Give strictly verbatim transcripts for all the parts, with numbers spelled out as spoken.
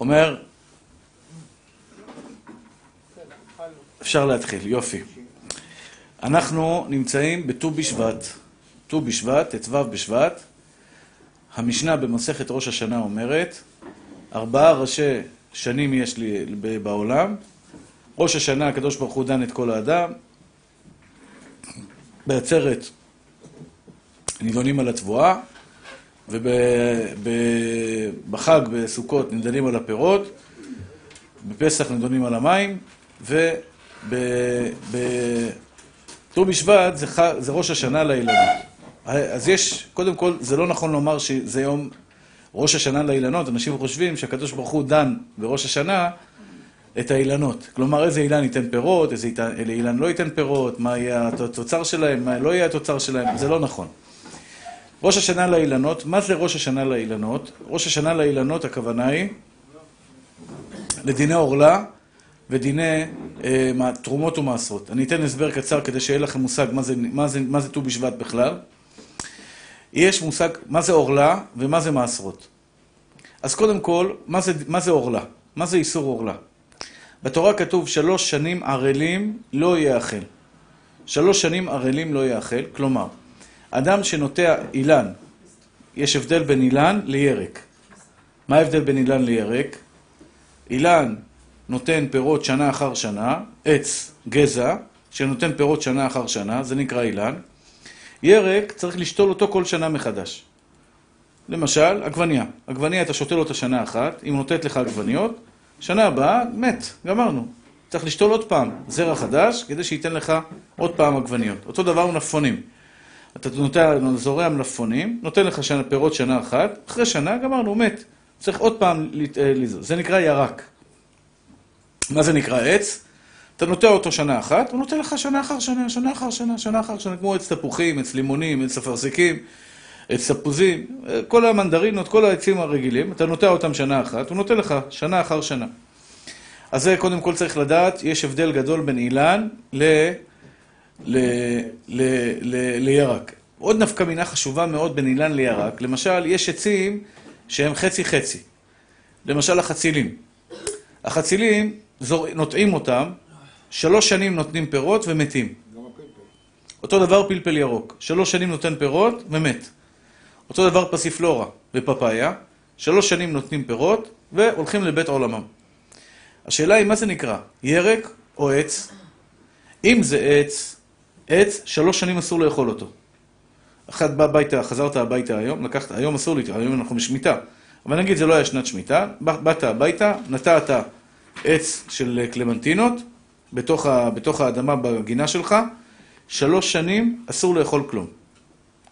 אומר, אפשר להתחיל, יופי. אנחנו נמצאים בט"ו בשבט. ט"ו בשבט, ט"ו בשבט. המשנה במסכת ראש השנה אומרת, ארבעה ראשי שנים יש לי בעולם. ראש השנה הקדוש ברוך הוא דן את כל האדם. בעצרת נידונים על התבואה, ובחג בסוכות נידונים על הפירות, בפסח נידונים על המים, ובט"ו בשבט זה, זה ראש השנה לאילנות. אז יש, קודם כל, זה לא נכון לומר שזה יום ראש השנה לאילנות. אנשים חושבים שהקדוש ברוך הוא דן בראש השנה את האילנות. כלומר, איזה אילן ייתן פירות, איזה אילן לא ייתן פירות, מה יהיה התוצר שלהם, מה לא יהיה התוצר שלהם, זה לא נכון. ראש השנה לאילנות, מה זה ראש השנה לאילנות? ראש השנה לאילנות הכוונה היא לדיני אורלה ודיני אה, תרומות ומעשרות. אני אתן הסבר קצר כדי שיהיה לכם מושג מה זה, מה זה, מה זה ט"ו בשבט בכלל. יש מושג מה זה אורלה ומה זה מעשרות. אז קודם כל, מה זה, מה זה אורלה? מה זה איסור אורלה? בתורה כתוב שלוש שנים ערלים לא יאכל. שלוש שנים ערלים לא יאכל, כלומר, אדם שנוטע אילן, יש הבדל בין אילן לירק. מה ההבדל בין אילן לירק? אילן נותן פירות שנה אחר שנה, עץ, גזע, שנותן פירות שנה אחר שנה, זה נקרא אילן. ירק צריך לשתול אותו כל שנה מחדש. למשל, עגבניה. עגבניה אתה שותל אותה שנה אחת, אם נותנת לך עגבניות, שנה הבאה, מת, גמרנו. צריך לשתול עוד פעם זרע חדש, כדי שייתן לך עוד פעם עגבניות. אותו דבר הוא מלפפונים. אתה נוטע, זורע מלפפונים, נותן לך שנה, פירות שנה אחת, אחרי שנה גמרנו, מת. צריך עוד פעם לזרוע. זה נקרא ירק. מה זה נקרא עץ? אתה נוטע אותו שנה אחת, הוא נותן לך שנה אחר שנה, שנה אחר שנה, שנה אחר שנה, כמו עץ תפוחים, עץ לימונים, עץ אפרסיקים, עץ תפוזים, כל המנדרינות, כל העצים הרגילים, אתה נוטע אותם שנה אחת, הוא נותן לך שנה אחר שנה. אז זה קודם כל צריך לדעת, יש הבדל גדול בין אילן ל... ל... ל... ל... לירק. עוד נפקא מינה חשובה מאוד בין אילן לירק, למשל, יש עצים שהם חצי-חצי. למשל, החצילים. החצילים, נוטעים אותם, שלוש שנים נותנים פירות ומתים. אותו דבר פלפל ירוק. שלוש שנים נותן פירות ומת. אותו דבר פסיפלורה ופפאיה. שלוש שנים נותנים פירות והולכים לבית עולמם. השאלה היא מה זה נקרא? ירק או עץ? אם זה עץ, עץ שלוש שנים אסור לאכול אותו. אחד בא הביתה, חזרת הביתה היום, לקחת, היום אסור לי, היום אנחנו בשמיטה. אבל נגיד זה לא היה שנת שמיטה, באת הביתה, נטעת עץ של קלמנטינות, בתוך, ה, בתוך האדמה בגינה שלך, שלוש שנים אסור לאכול כלום.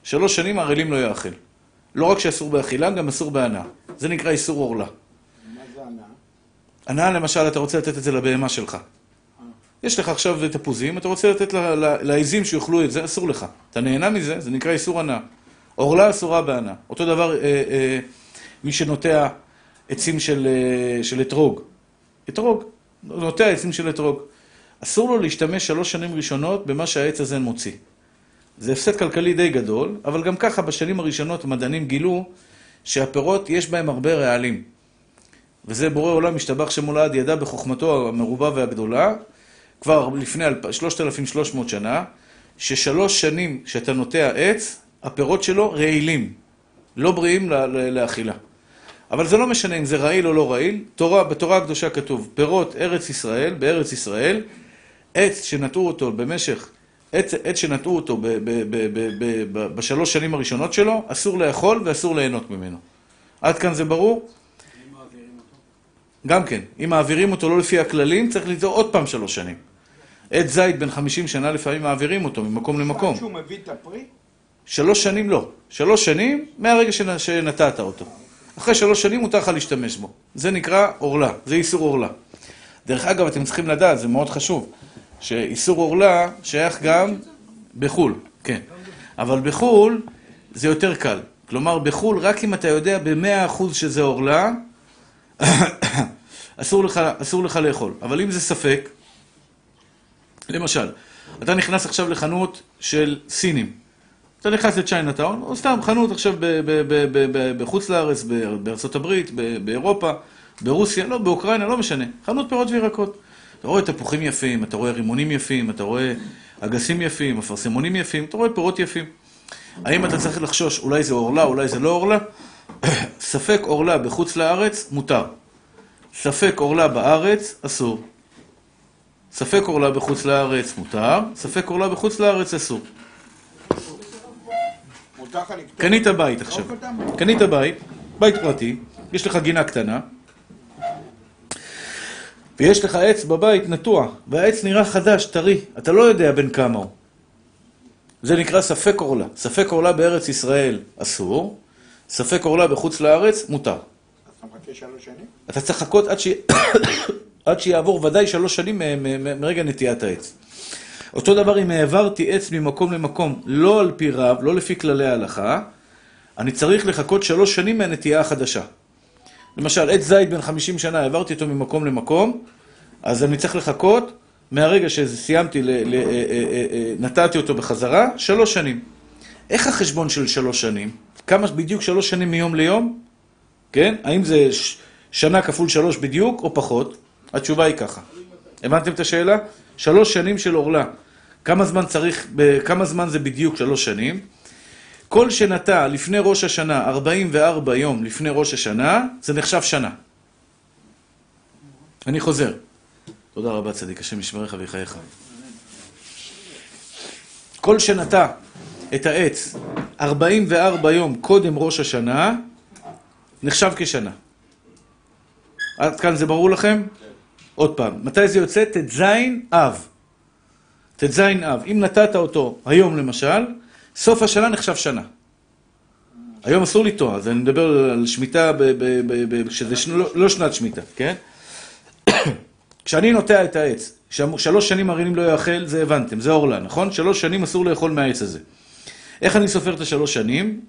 שלוש שנים ערלים לא יאכל. לא רק שאסור באכילה, גם אסור בהנאה. זה נקרא איסור אורלה. מה זה הנאה? הנאה למשל, אתה רוצה לתת את זה לבהמה שלך. אה. יש לך עכשיו תפוזים, אתה רוצה לתת לעיזים שיוכלו את זה, אסור לך. אתה נהנה מזה, זה נקרא איסור הנאה. אורלה אסורה בהנאה. אותו דבר, אה, אה, מי שנוטע עצים של, אה, של אתרוג. אתרוג. נוטע עצים של אתרוג. אסור לו להשתמש שלוש שנים ראשונות במה שהעץ הזה מוציא. זה הפסד כלכלי די גדול, אבל גם ככה בשנים הראשונות המדענים גילו שהפירות יש בהם הרבה רעלים. וזה בורא עולם משתבח שמולד ידע בחוכמתו המרובה והגדולה, כבר לפני שלושת אלפים ושלוש מאות שנה, ששלוש שנים שאתה נוטע עץ, הפירות שלו רעילים, לא בריאים לאכילה. אבל זה לא משנה אם זה רעיל או לא רעיל. תורה, בתורה הקדושה כתוב, פירות ארץ ישראל, בארץ ישראל, עץ שנטעו אותו במשך, עץ, עץ שנטעו אותו ב, ב, ב, ב, ב, ב, בשלוש שנים הראשונות שלו, אסור לאכול ואסור ליהנות ממנו. עד כאן זה ברור? אם מעבירים אותו? גם כן. אם מעבירים אותו לא לפי הכללים, צריך לזרוע עוד פעם שלוש שנים. עץ זית בן חמישים שנה לפעמים מעבירים אותו ממקום למקום. שהוא מביא את הפרי? שלוש שנים לא. שלוש שנים מהרגע שנטעת אותו. אחרי שלוש שנים מותר לך להשתמש בו. זה נקרא אורלה, זה איסור אורלה. דרך אגב, אתם צריכים לדעת, זה מאוד חשוב, שאיסור אורלה שייך גם בחול, כן. אבל בחול זה יותר קל. כלומר, בחול, רק אם אתה יודע ב-מאה אחוז שזה אורלה, אסור לך, אסור לך לאכול. אבל אם זה ספק, למשל, אתה נכנס עכשיו לחנות של סינים, אתה נכנס לצ'יינאטאון, או סתם חנות עכשיו בחוץ לארץ, בארצות הברית, באירופה, ברוסיה, לא, באוקראינה, לא משנה. חנות פירות וירקות. אתה רואה תפוחים יפים, אתה רואה רימונים יפים, אתה רואה אגסים יפים, אפרסמונים יפים, אתה רואה פירות יפים. האם אתה צריך לחשוש, אולי זה אורלה, אולי זה לא אורלה? ספק אורלה בחוץ לארץ, מותר. ספק אורלה בארץ, אסור. ספק אורלה בחוץ לארץ, מותר. ספק אורלה בחוץ לארץ, אסור. קנית בית עכשיו. קנית בית, בית פרטי, יש לך גינה קטנה, ויש לך עץ בבית נטוע, והעץ נראה חדש, טרי, אתה לא יודע בין כמה הוא. זה נקרא ספק אורלה. ספק אורלה בארץ ישראל אסור, ספק אורלה בחוץ לארץ מותר. אתה מחכה שלוש שנים? אתה צריך לחכות עד, ש... עד שיעבור ודאי שלוש שנים מרגע נטיעת העץ. אותו דבר אם העברתי עץ ממקום למקום, לא על פי רב, לא לפי כללי ההלכה, אני צריך לחכות שלוש שנים מהנטיעה החדשה. למשל, עץ זית בן חמישים שנה, העברתי אותו ממקום למקום, אז אני צריך לחכות, מהרגע שסיימתי, נטעתי אותו בחזרה, שלוש שנים. איך החשבון של שלוש שנים? כמה בדיוק שלוש שנים מיום ליום? כן? האם זה שנה כפול שלוש בדיוק או פחות? התשובה היא ככה. הבנתם את השאלה? שלוש שנים של אורלה. כמה זמן צריך, כמה זמן זה בדיוק שלוש שנים? כל שנטע לפני ראש השנה, ארבעים וארבעה יום לפני ראש השנה, זה נחשב שנה. אני חוזר. תודה רבה צדיק, השם ישמרך ויחייך. כל שנטע את העץ ארבעים וארבעה יום קודם ראש השנה, נחשב כשנה. עד כאן זה ברור לכם? עוד פעם, מתי זה יוצא? ט"ז אב. ט"ז אב. אם נטעת אותו היום למשל, סוף השנה נחשב שנה. היום אסור לטוע, אז אני מדבר על שמיטה, שזה לא שנת שמיטה, כן? כשאני נוטע את העץ, שלוש שנים הרינים לא יאכל, זה הבנתם, זה אורלה, נכון? שלוש שנים אסור לאכול מהעץ הזה. איך אני סופר את השלוש שנים?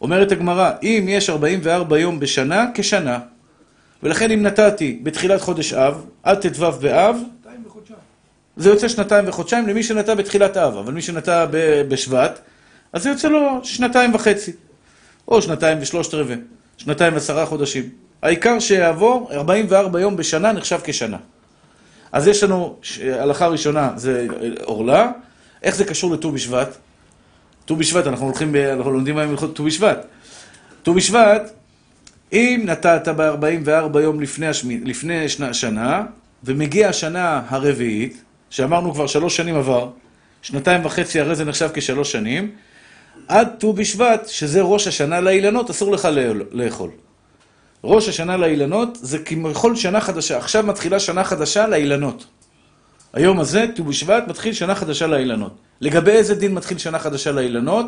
אומרת הגמרא, אם יש ארבעים וארבעה יום בשנה, כשנה. ולכן אם נטעתי בתחילת חודש אב, עד ט"ו באב, זה יוצא שנתיים וחודשיים למי שנטע בתחילת אב, אבל מי שנטע בשבט, אז זה יוצא לו שנתיים וחצי, או שנתיים ושלושת רבעי, שנתיים ועשרה חודשים. העיקר שיעבור ארבעים וארבעה יום בשנה נחשב כשנה. אז יש לנו, הלכה ראשונה זה אורלה, איך זה קשור לט"ו בשבט? ט"ו בשבט, אנחנו הולכים, אנחנו לומדים מהם הלכות ט"ו בשבט. ט"ו בשבט, אם נטעת ב-ארבעים וארבעה יום לפני, השמי, לפני שנה, ומגיע השנה הרביעית, שאמרנו כבר שלוש שנים עבר, שנתיים וחצי הרי זה נחשב כשלוש שנים, עד ט"ו בשבט, שזה ראש השנה לאילנות, אסור לך לאכול. ראש השנה לאילנות זה כביכול שנה חדשה, עכשיו מתחילה שנה חדשה לאילנות. היום הזה, ט"ו בשבט, מתחיל שנה חדשה לאילנות. לגבי איזה דין מתחיל שנה חדשה לאילנות?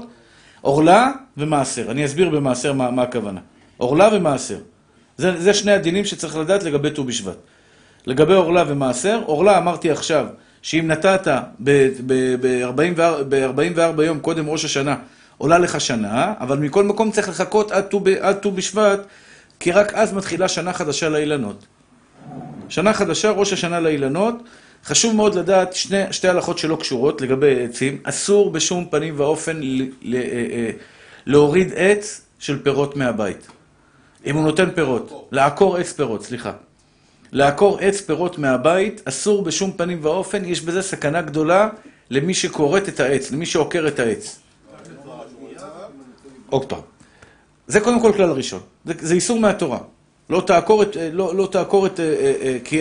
אורלה ומעשר. אני אסביר במעשר מה, מה הכוונה. אורלה ומעשר. זה, זה שני הדינים שצריך לדעת לגבי ט"ו בשבט. לגבי אורלה ומעשר, אורלה אמרתי עכשיו, שאם נטעת ב-ארבעים וארבעה יום קודם ראש השנה, עולה לך שנה, אבל מכל מקום צריך לחכות עד ט"ו בשבט, כי רק אז מתחילה שנה חדשה לאילנות. שנה חדשה, ראש השנה לאילנות, חשוב מאוד לדעת שני, שתי הלכות שלא קשורות לגבי עצים. אסור בשום פנים ואופן ל, ל, להוריד עץ של פירות מהבית. אם הוא נותן פירות, לעקור עץ פירות, סליחה. לעקור עץ פירות מהבית, אסור בשום פנים ואופן, יש בזה סכנה גדולה למי שקורט את העץ, למי שעוקר את העץ. עוד פעם. זה קודם כל כלל ראשון. זה, זה איסור מהתורה. לא תעקור את... לא, לא תעקור את... כי...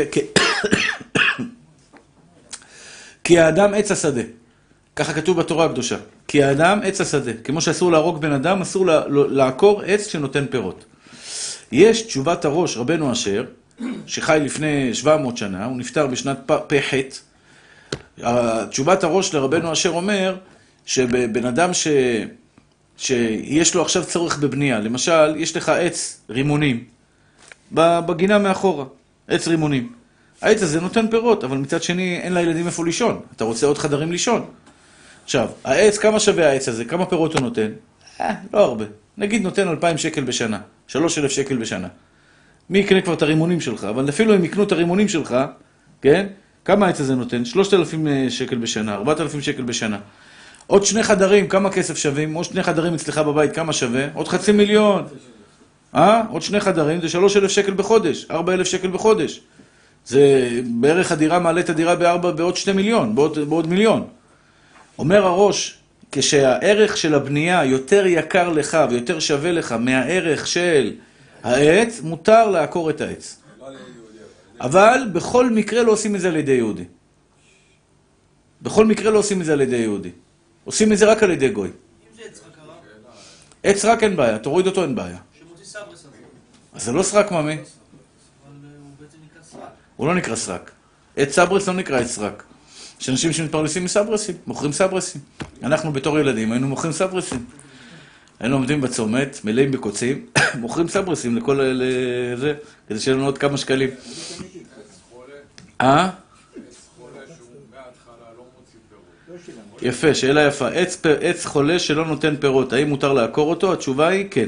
כי האדם עץ השדה. ככה כתוב בתורה הקדושה. כי האדם עץ השדה. כמו שאסור להרוג בן אדם, אסור לה, לעקור עץ שנותן פירות. יש תשובת הראש, רבנו אשר, שחי לפני שבע מאות שנה, הוא נפטר בשנת פחת. תשובת הראש לרבנו אשר אומר, שבן אדם ש... שיש לו עכשיו צורך בבנייה. למשל, יש לך עץ רימונים, בגינה מאחורה, עץ רימונים. העץ הזה נותן פירות, אבל מצד שני אין לילדים איפה לישון. אתה רוצה עוד חדרים לישון. עכשיו, העץ, כמה שווה העץ הזה? כמה פירות הוא נותן? אה, לא הרבה. נגיד נותן אלפיים שקל בשנה, שלוש אלף שקל בשנה. מי יקנה כבר את הרימונים שלך? אבל אפילו אם יקנו את הרימונים שלך, כן? כמה העץ הזה נותן? שלושת אלפים שקל בשנה, ארבעת אלפים שקל בשנה. עוד שני חדרים, כמה כסף שווים? עוד שני חדרים אצלך בבית, כמה שווה? עוד חצי מיליון. אה? עוד שני חדרים, זה שלושת אלפים שקל בחודש, ארבעת אלפים שקל בחודש. זה בערך הדירה מעלה את הדירה בארבע, בעוד שני מיליון, בעוד, בעוד מיליון. אומר הראש, כשהערך של הבנייה יותר יקר לך ויותר שווה לך מהערך של העץ, מותר לעקור את העץ. אבל בכל מקרה לא עושים את זה על ידי יהודי. בכל מקרה לא עושים את זה על ידי יהודי. עושים את זה רק על ידי גוי. אם זה עץ רק קרה? עץ רק אין בעיה, תוריד אותו אין בעיה. אז זה לא סרק ממי. הוא לא נקרא סרק. עץ סברס לא נקרא עץ סרק. יש אנשים שמתפרנסים מסברסים, מוכרים סברסים. אנחנו בתור ילדים היינו מוכרים סברסים. היינו עומדים בצומת, מלאים בקוצים, מוכרים סברסים לכל זה, כדי שיהיה לנו עוד כמה שקלים. אה? יפה, שאלה יפה. עץ חולה שלא נותן פירות, האם מותר לעקור אותו? התשובה היא כן.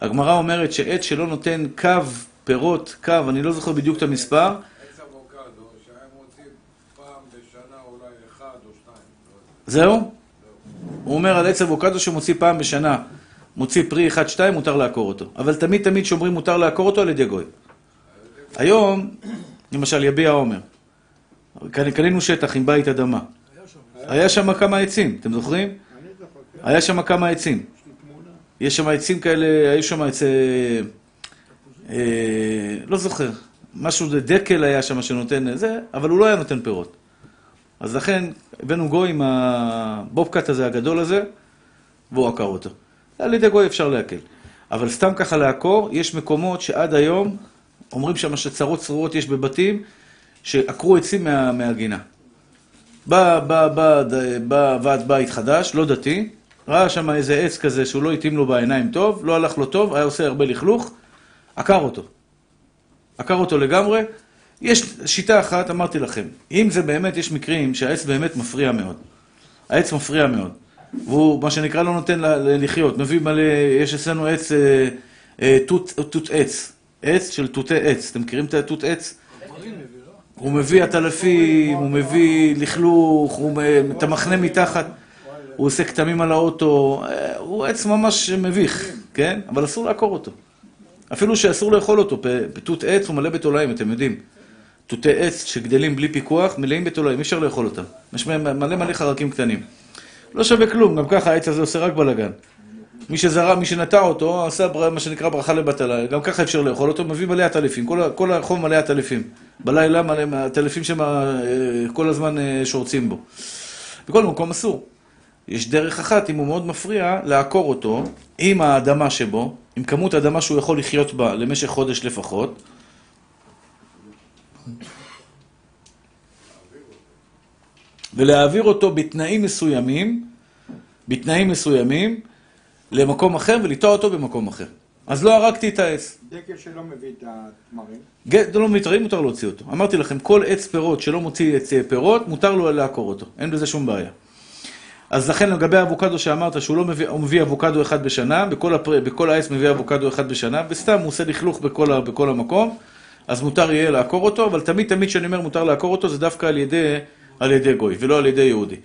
הגמרא אומרת שעץ שלא נותן קו פירות, קו, אני לא זוכר בדיוק את המספר. עץ אבוקדו, שהם רוצים פעם בשנה אולי אחד או שתיים. זהו? הוא אומר על עץ אבוקדו שמוציא פעם בשנה, מוציא פרי אחד, שתיים, מותר לעקור אותו. אבל תמיד תמיד שאומרים מותר לעקור אותו על ידי גוי. היום, למשל יביע עומר, קנינו שטח עם בית אדמה. היה שם כמה עצים, אתם זוכרים? היה שם כמה עצים. יש שם עצים כאלה, היו שם עצי... לא זוכר, משהו דקל היה שם שנותן זה, אבל הוא לא היה נותן פירות. אז לכן הבאנו גוי עם הבובקט הזה, הגדול הזה, והוא עקר אותו. על ידי גוי אפשר להקל. אבל סתם ככה לעקור, יש מקומות שעד היום, אומרים שם שצרות צרורות יש בבתים, שעקרו עצים מה, מהגינה. בא, בא, בא, בא, ועד בית חדש, לא דתי, ראה שם איזה עץ כזה שהוא לא התאים לו בעיניים טוב, לא הלך לו טוב, היה עושה הרבה לכלוך, עקר אותו. עקר אותו לגמרי. יש שיטה אחת, אמרתי לכם, אם זה באמת, יש מקרים שהעץ באמת מפריע מאוד. העץ מפריע מאוד. והוא, מה שנקרא, לא נותן לחיות. מביא מלא, יש אצלנו עץ, תות עץ. עץ של תותי עץ. אתם מכירים את התות עץ? הוא מביא עטלפים, הוא מביא לכלוך, הוא מתמחנה מתחת. הוא עושה כתמים על האוטו, הוא עץ ממש מביך, כן? אבל אסור לעקור אותו. אפילו שאסור לאכול אותו, תות עץ הוא מלא בתולעים, אתם יודעים. תותי עץ שגדלים בלי פיקוח, מלאים בתולעים, אי אפשר לאכול אותם. יש מלא מלא חרקים קטנים. לא שווה כלום, גם ככה העץ הזה עושה רק בלגן. מי שזרע, מי שנטע אותו, עשה מה שנקרא ברכה לבטלה, גם ככה אפשר לאכול אותו, מביא מלא עטלפים, כל הרחוב מלא עטלפים. בלילה מלא עטלפים שכל הזמן שורצים בו. בכל מקום אסור. יש דרך אחת, אם הוא מאוד מפריע, לעקור אותו עם האדמה שבו, עם כמות האדמה שהוא יכול לחיות בה למשך חודש לפחות. ולהעביר אותו בתנאים מסוימים, בתנאים מסוימים, למקום אחר ולטוע אותו במקום אחר. אז לא הרגתי את העץ. דקל שלא מביא את התמרים? לא מתרים, מותר להוציא אותו. אמרתי לכם, כל עץ פירות שלא מוציא עץ פירות, מותר לו לעקור אותו. אין בזה שום בעיה. אז לכן לגבי האבוקדו שאמרת שהוא לא מביא, הוא מביא אבוקדו אחד בשנה, בכל, הפר, בכל העץ מביא אבוקדו אחד בשנה, וסתם הוא עושה לכלוך בכל, ה, בכל המקום, אז מותר יהיה לעקור אותו, אבל תמיד תמיד שאני אומר מותר לעקור אותו, זה דווקא על ידי, על ידי גוי, ולא על ידי יהודי.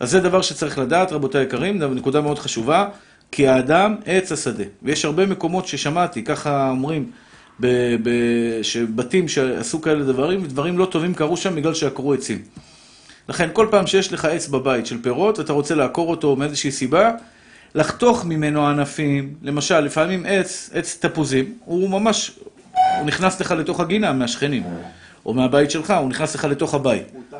אז זה דבר שצריך לדעת, רבותי היקרים, נקודה מאוד חשובה, כי האדם עץ השדה. ויש הרבה מקומות ששמעתי, ככה אומרים, ב, ב, שבתים שעשו כאלה דברים, ודברים לא טובים קרו שם בגלל שעקרו עצים. לכן כל פעם שיש לך עץ בבית של פירות, אתה רוצה לעקור אותו מאיזושהי סיבה, לחתוך ממנו ענפים, למשל, לפעמים עץ, עץ תפוזים, הוא ממש, הוא נכנס לך לתוך הגינה מהשכנים, או מהבית שלך, הוא נכנס לך לתוך הבית. מותר?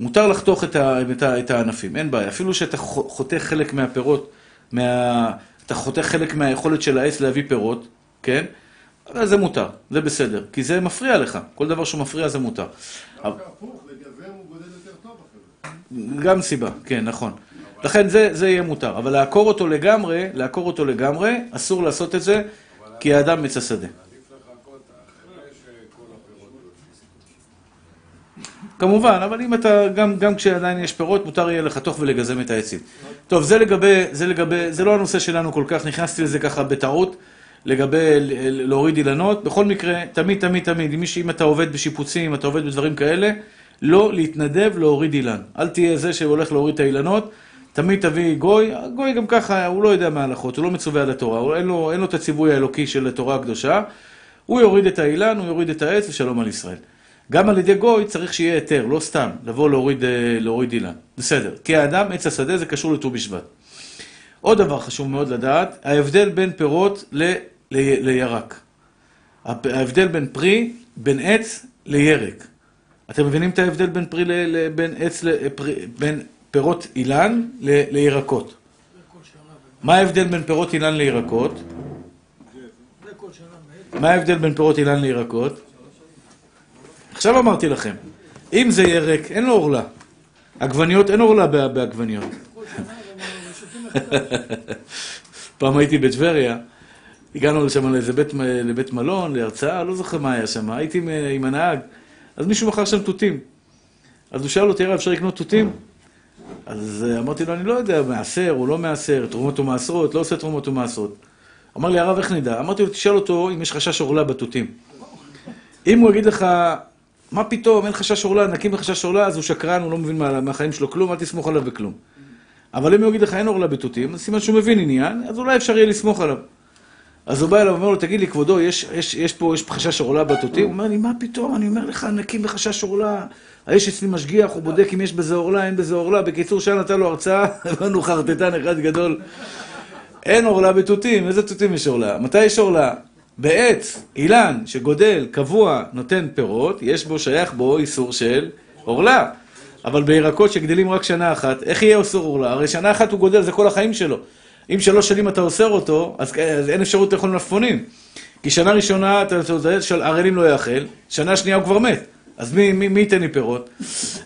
מותר לחתוך את, ה, את, ה, את הענפים, אין בעיה. אפילו שאתה חותך חלק מהפירות, מה, אתה חותך חלק מהיכולת של העץ להביא פירות, כן? אבל זה מותר, זה בסדר, כי זה מפריע לך. כל דבר שמפריע זה מותר. אבל... גם סיבה, כן, נכון. לכן זה, זה יהיה מותר. אבל לעקור אותו לגמרי, לעקור אותו לגמרי, אסור לעשות את זה, כי האדם מצא שדה. כמובן, אבל אם אתה, גם, גם כשעדיין יש פירות, מותר יהיה לחתוך ולגזם את העצים. טוב, זה לגבי, זה לגבי, זה לא הנושא שלנו כל כך, נכנסתי לזה ככה בטעות, לגבי להוריד אילנות. בכל מקרה, תמיד, תמיד, תמיד, אם אתה עובד בשיפוצים, אם אתה עובד בדברים כאלה, לא להתנדב להוריד אילן. אל תהיה זה שהולך להוריד את האילנות, תמיד תביא גוי, הגוי גם ככה, הוא לא יודע מההלכות, הוא לא מצווה על התורה, אין לו, אין לו את הציווי האלוקי של התורה הקדושה, הוא יוריד את האילן, הוא יוריד את העץ ושלום על ישראל. גם על ידי גוי צריך שיהיה היתר, לא סתם, לבוא להוריד, להוריד אילן. בסדר, כי האדם, עץ השדה, זה קשור לט"ו בשבט. עוד דבר חשוב מאוד לדעת, ההבדל בין פירות ל, ל, לירק. ההבדל בין פרי, בין עץ לירק. אתם מבינים את ההבדל בין פרי ל... בין עץ ל... פרי, בין פירות אילן ל... לירקות. מה ההבדל בין פירות אילן לירקות? מה ההבדל בין פירות אילן לירקות? עכשיו אמרתי לכם, אם זה ירק, אין לו אורלה. עגבניות, אין אורלה בעגבניות. פעם הייתי בטבריה, הגענו לשם לבית מלון, להרצאה, לא זוכר מה היה שם, הייתי עם הנהג. אז מישהו מכר שם תותים. אז הוא שאל אותי, יראה, אפשר לקנות תותים? אז אמרתי לו, אני לא יודע, מעשר, הוא לא מעשר, תרומות ומעשרות, לא עושה תרומות ומעשרות. אמר לי, הרב, איך נדע? אמרתי לו, תשאל אותו אם יש חשש אורלה בתותים. אם הוא יגיד לך, מה פתאום, אין חשש אורלה, נקים בחשש אורלה, אז הוא שקרן, הוא לא מבין מהחיים שלו כלום, אל תסמוך עליו בכלום. אבל אם הוא יגיד לך, אין אורלה בתותים, אז סימן שהוא מבין עניין, אז אולי אפשר יהיה לסמוך עליו. אז הוא בא אליו ואומר לו, תגיד לי, כבודו, יש, יש, יש פה, יש חשש אורלה בתותים? הוא אומר לי, מה פתאום? אני אומר לך, נקים בחשש אורלה. האש אצלי משגיח, הוא בודק אם יש בזה אורלה, אין בזה אורלה. בקיצור, שעה נתן לו הרצאה, הבנו חרטטן אחד גדול. אין אורלה בתותים, איזה תותים יש אורלה? מתי יש אורלה? בעץ, אילן, שגודל, קבוע, נותן פירות, יש בו, שייך בו, איסור של אורלה. אבל בירקות שגדלים רק שנה אחת, איך יהיה איסור אורלה? הרי שנה אחת הוא גודל, זה כל החיים שלו. אם שלוש שנים אתה אוסר אותו, אז, אז אין אפשרות לאכול מלפפונים. כי שנה ראשונה אתה יודע שהערלים לא יאכל, שנה שנייה הוא כבר מת. אז מי, מי, מי ייתן לי פירות?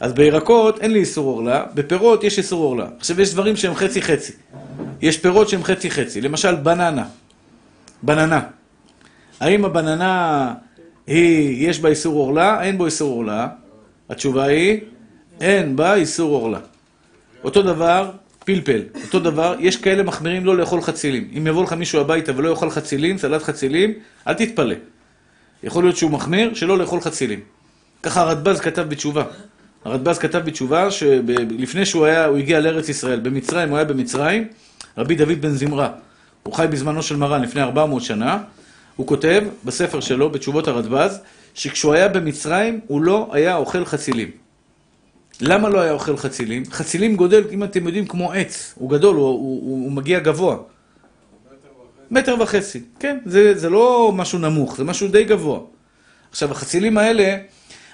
אז בירקות אין לי איסור אורלה, בפירות יש איסור אורלה. עכשיו יש דברים שהם חצי חצי. יש פירות שהם חצי חצי. למשל בננה. בננה. האם הבננה היא, יש בה איסור אורלה? אין בו איסור אורלה. התשובה היא, אין בה איסור אורלה. אותו דבר, פלפל. אותו דבר, יש כאלה מחמירים לא לאכול חצילים. אם יבוא לך מישהו הביתה ולא יאכל חצילים, סלט חצילים, אל תתפלא. יכול להיות שהוא מחמיר שלא לאכול חצילים. ככה הרדב"ז כתב בתשובה. הרדב"ז כתב בתשובה שלפני שהוא היה, הוא הגיע לארץ ישראל, במצרים, הוא היה במצרים, רבי דוד בן זמרה. הוא חי בזמנו של מרן, לפני ארבע מאות שנה. הוא כותב בספר שלו, בתשובות הרדב"ז, שכשהוא היה במצרים, הוא לא היה אוכל חצילים. למה לא היה אוכל חצילים? חצילים גודל, אם אתם יודעים, כמו עץ. הוא גדול, הוא, הוא, הוא, הוא מגיע גבוה. מטר וחצי. כן, זה, זה לא משהו נמוך, זה משהו די גבוה. עכשיו, החצילים האלה,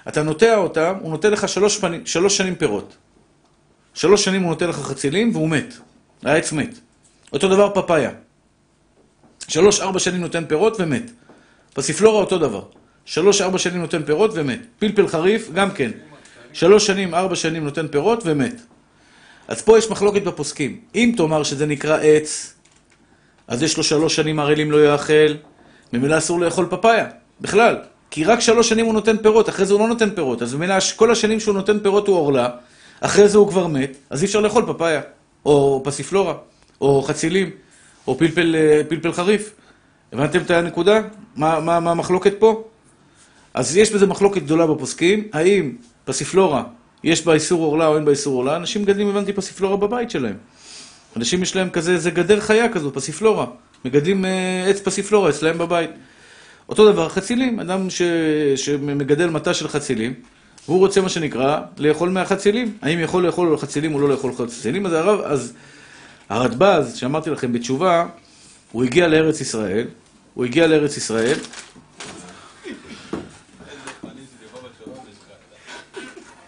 אתה נוטע אותם, הוא נוטע לך שלוש, פני, שלוש שנים פירות. שלוש שנים הוא נוטע לך חצילים והוא מת. העץ מת. אותו דבר פפאיה. שלוש, ארבע שנים נותן פירות ומת. פסיפלורה אותו דבר. שלוש, ארבע שנים נותן פירות ומת. פלפל חריף, גם כן. שלוש שנים, ארבע שנים נותן פירות ומת. אז פה יש מחלוקת בפוסקים. אם תאמר שזה נקרא עץ, אז יש לו שלוש שנים ערלים לא יאכל, ממילא אסור לאכול פפאיה, בכלל. כי רק שלוש שנים הוא נותן פירות, אחרי זה הוא לא נותן פירות. אז ממילא כל השנים שהוא נותן פירות הוא אורלה, אחרי זה הוא כבר מת, אז אי אפשר לאכול פפאיה, או פסיפלורה, או חצילים, או פלפל, פלפל חריף. הבנתם את הנקודה? מה, מה, מה מחלוקת פה? אז יש בזה מחלוקת גדולה בפוסקים. האם פסיפלורה, יש בה איסור אורלה או אין בה איסור אורלה? אנשים מגדלים, הבנתי, פסיפלורה בבית שלהם. אנשים יש להם כזה, זה גדר חיה כזו, פסיפלורה. מגדלים אה, עץ פסיפלורה אצלהם בבית. אותו דבר, חצילים. אדם ש... שמגדל מטע של חצילים, והוא רוצה מה שנקרא לאכול מהחצילים. האם יכול לאכול חצילים או לא לאכול חצילים? אז, הרב, אז הרדב"ז, שאמרתי לכם בתשובה, הוא הגיע לארץ ישראל, הוא הגיע לארץ ישראל,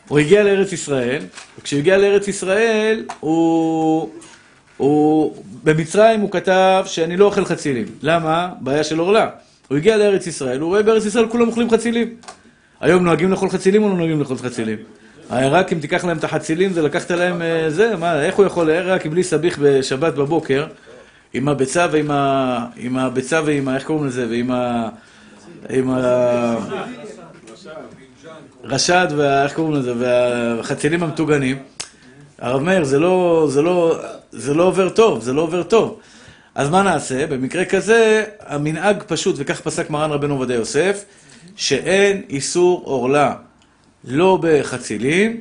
הוא הגיע לארץ ישראל, וכשהוא הגיע לארץ ישראל, הוא, הוא, במצרים הוא כתב שאני לא אוכל חצילים. למה? בעיה של אורלה. הוא הגיע לארץ ישראל, הוא רואה בארץ ישראל כולם אוכלים חצילים. היום נוהגים לאכול חצילים או לא נוהגים לאכול חצילים? העיראק, אם תיקח להם את החצילים, זה לקחת להם זה, מה, איך הוא יכול לעיראק בלי סביך בשבת בבוקר, עם הביצה ועם ה... עם הביצה ועם ה... איך קוראים לזה? ועם ה... עם ה... רשד ואיך קוראים לזה, והחצילים המתוגנים. הרב מאיר, זה לא, זה לא, זה לא עובר טוב, זה לא עובר טוב. אז מה נעשה? במקרה כזה, המנהג פשוט, וכך פסק מרן רבנו עובדיה יוסף, שאין איסור אורלה, לא בחצילים,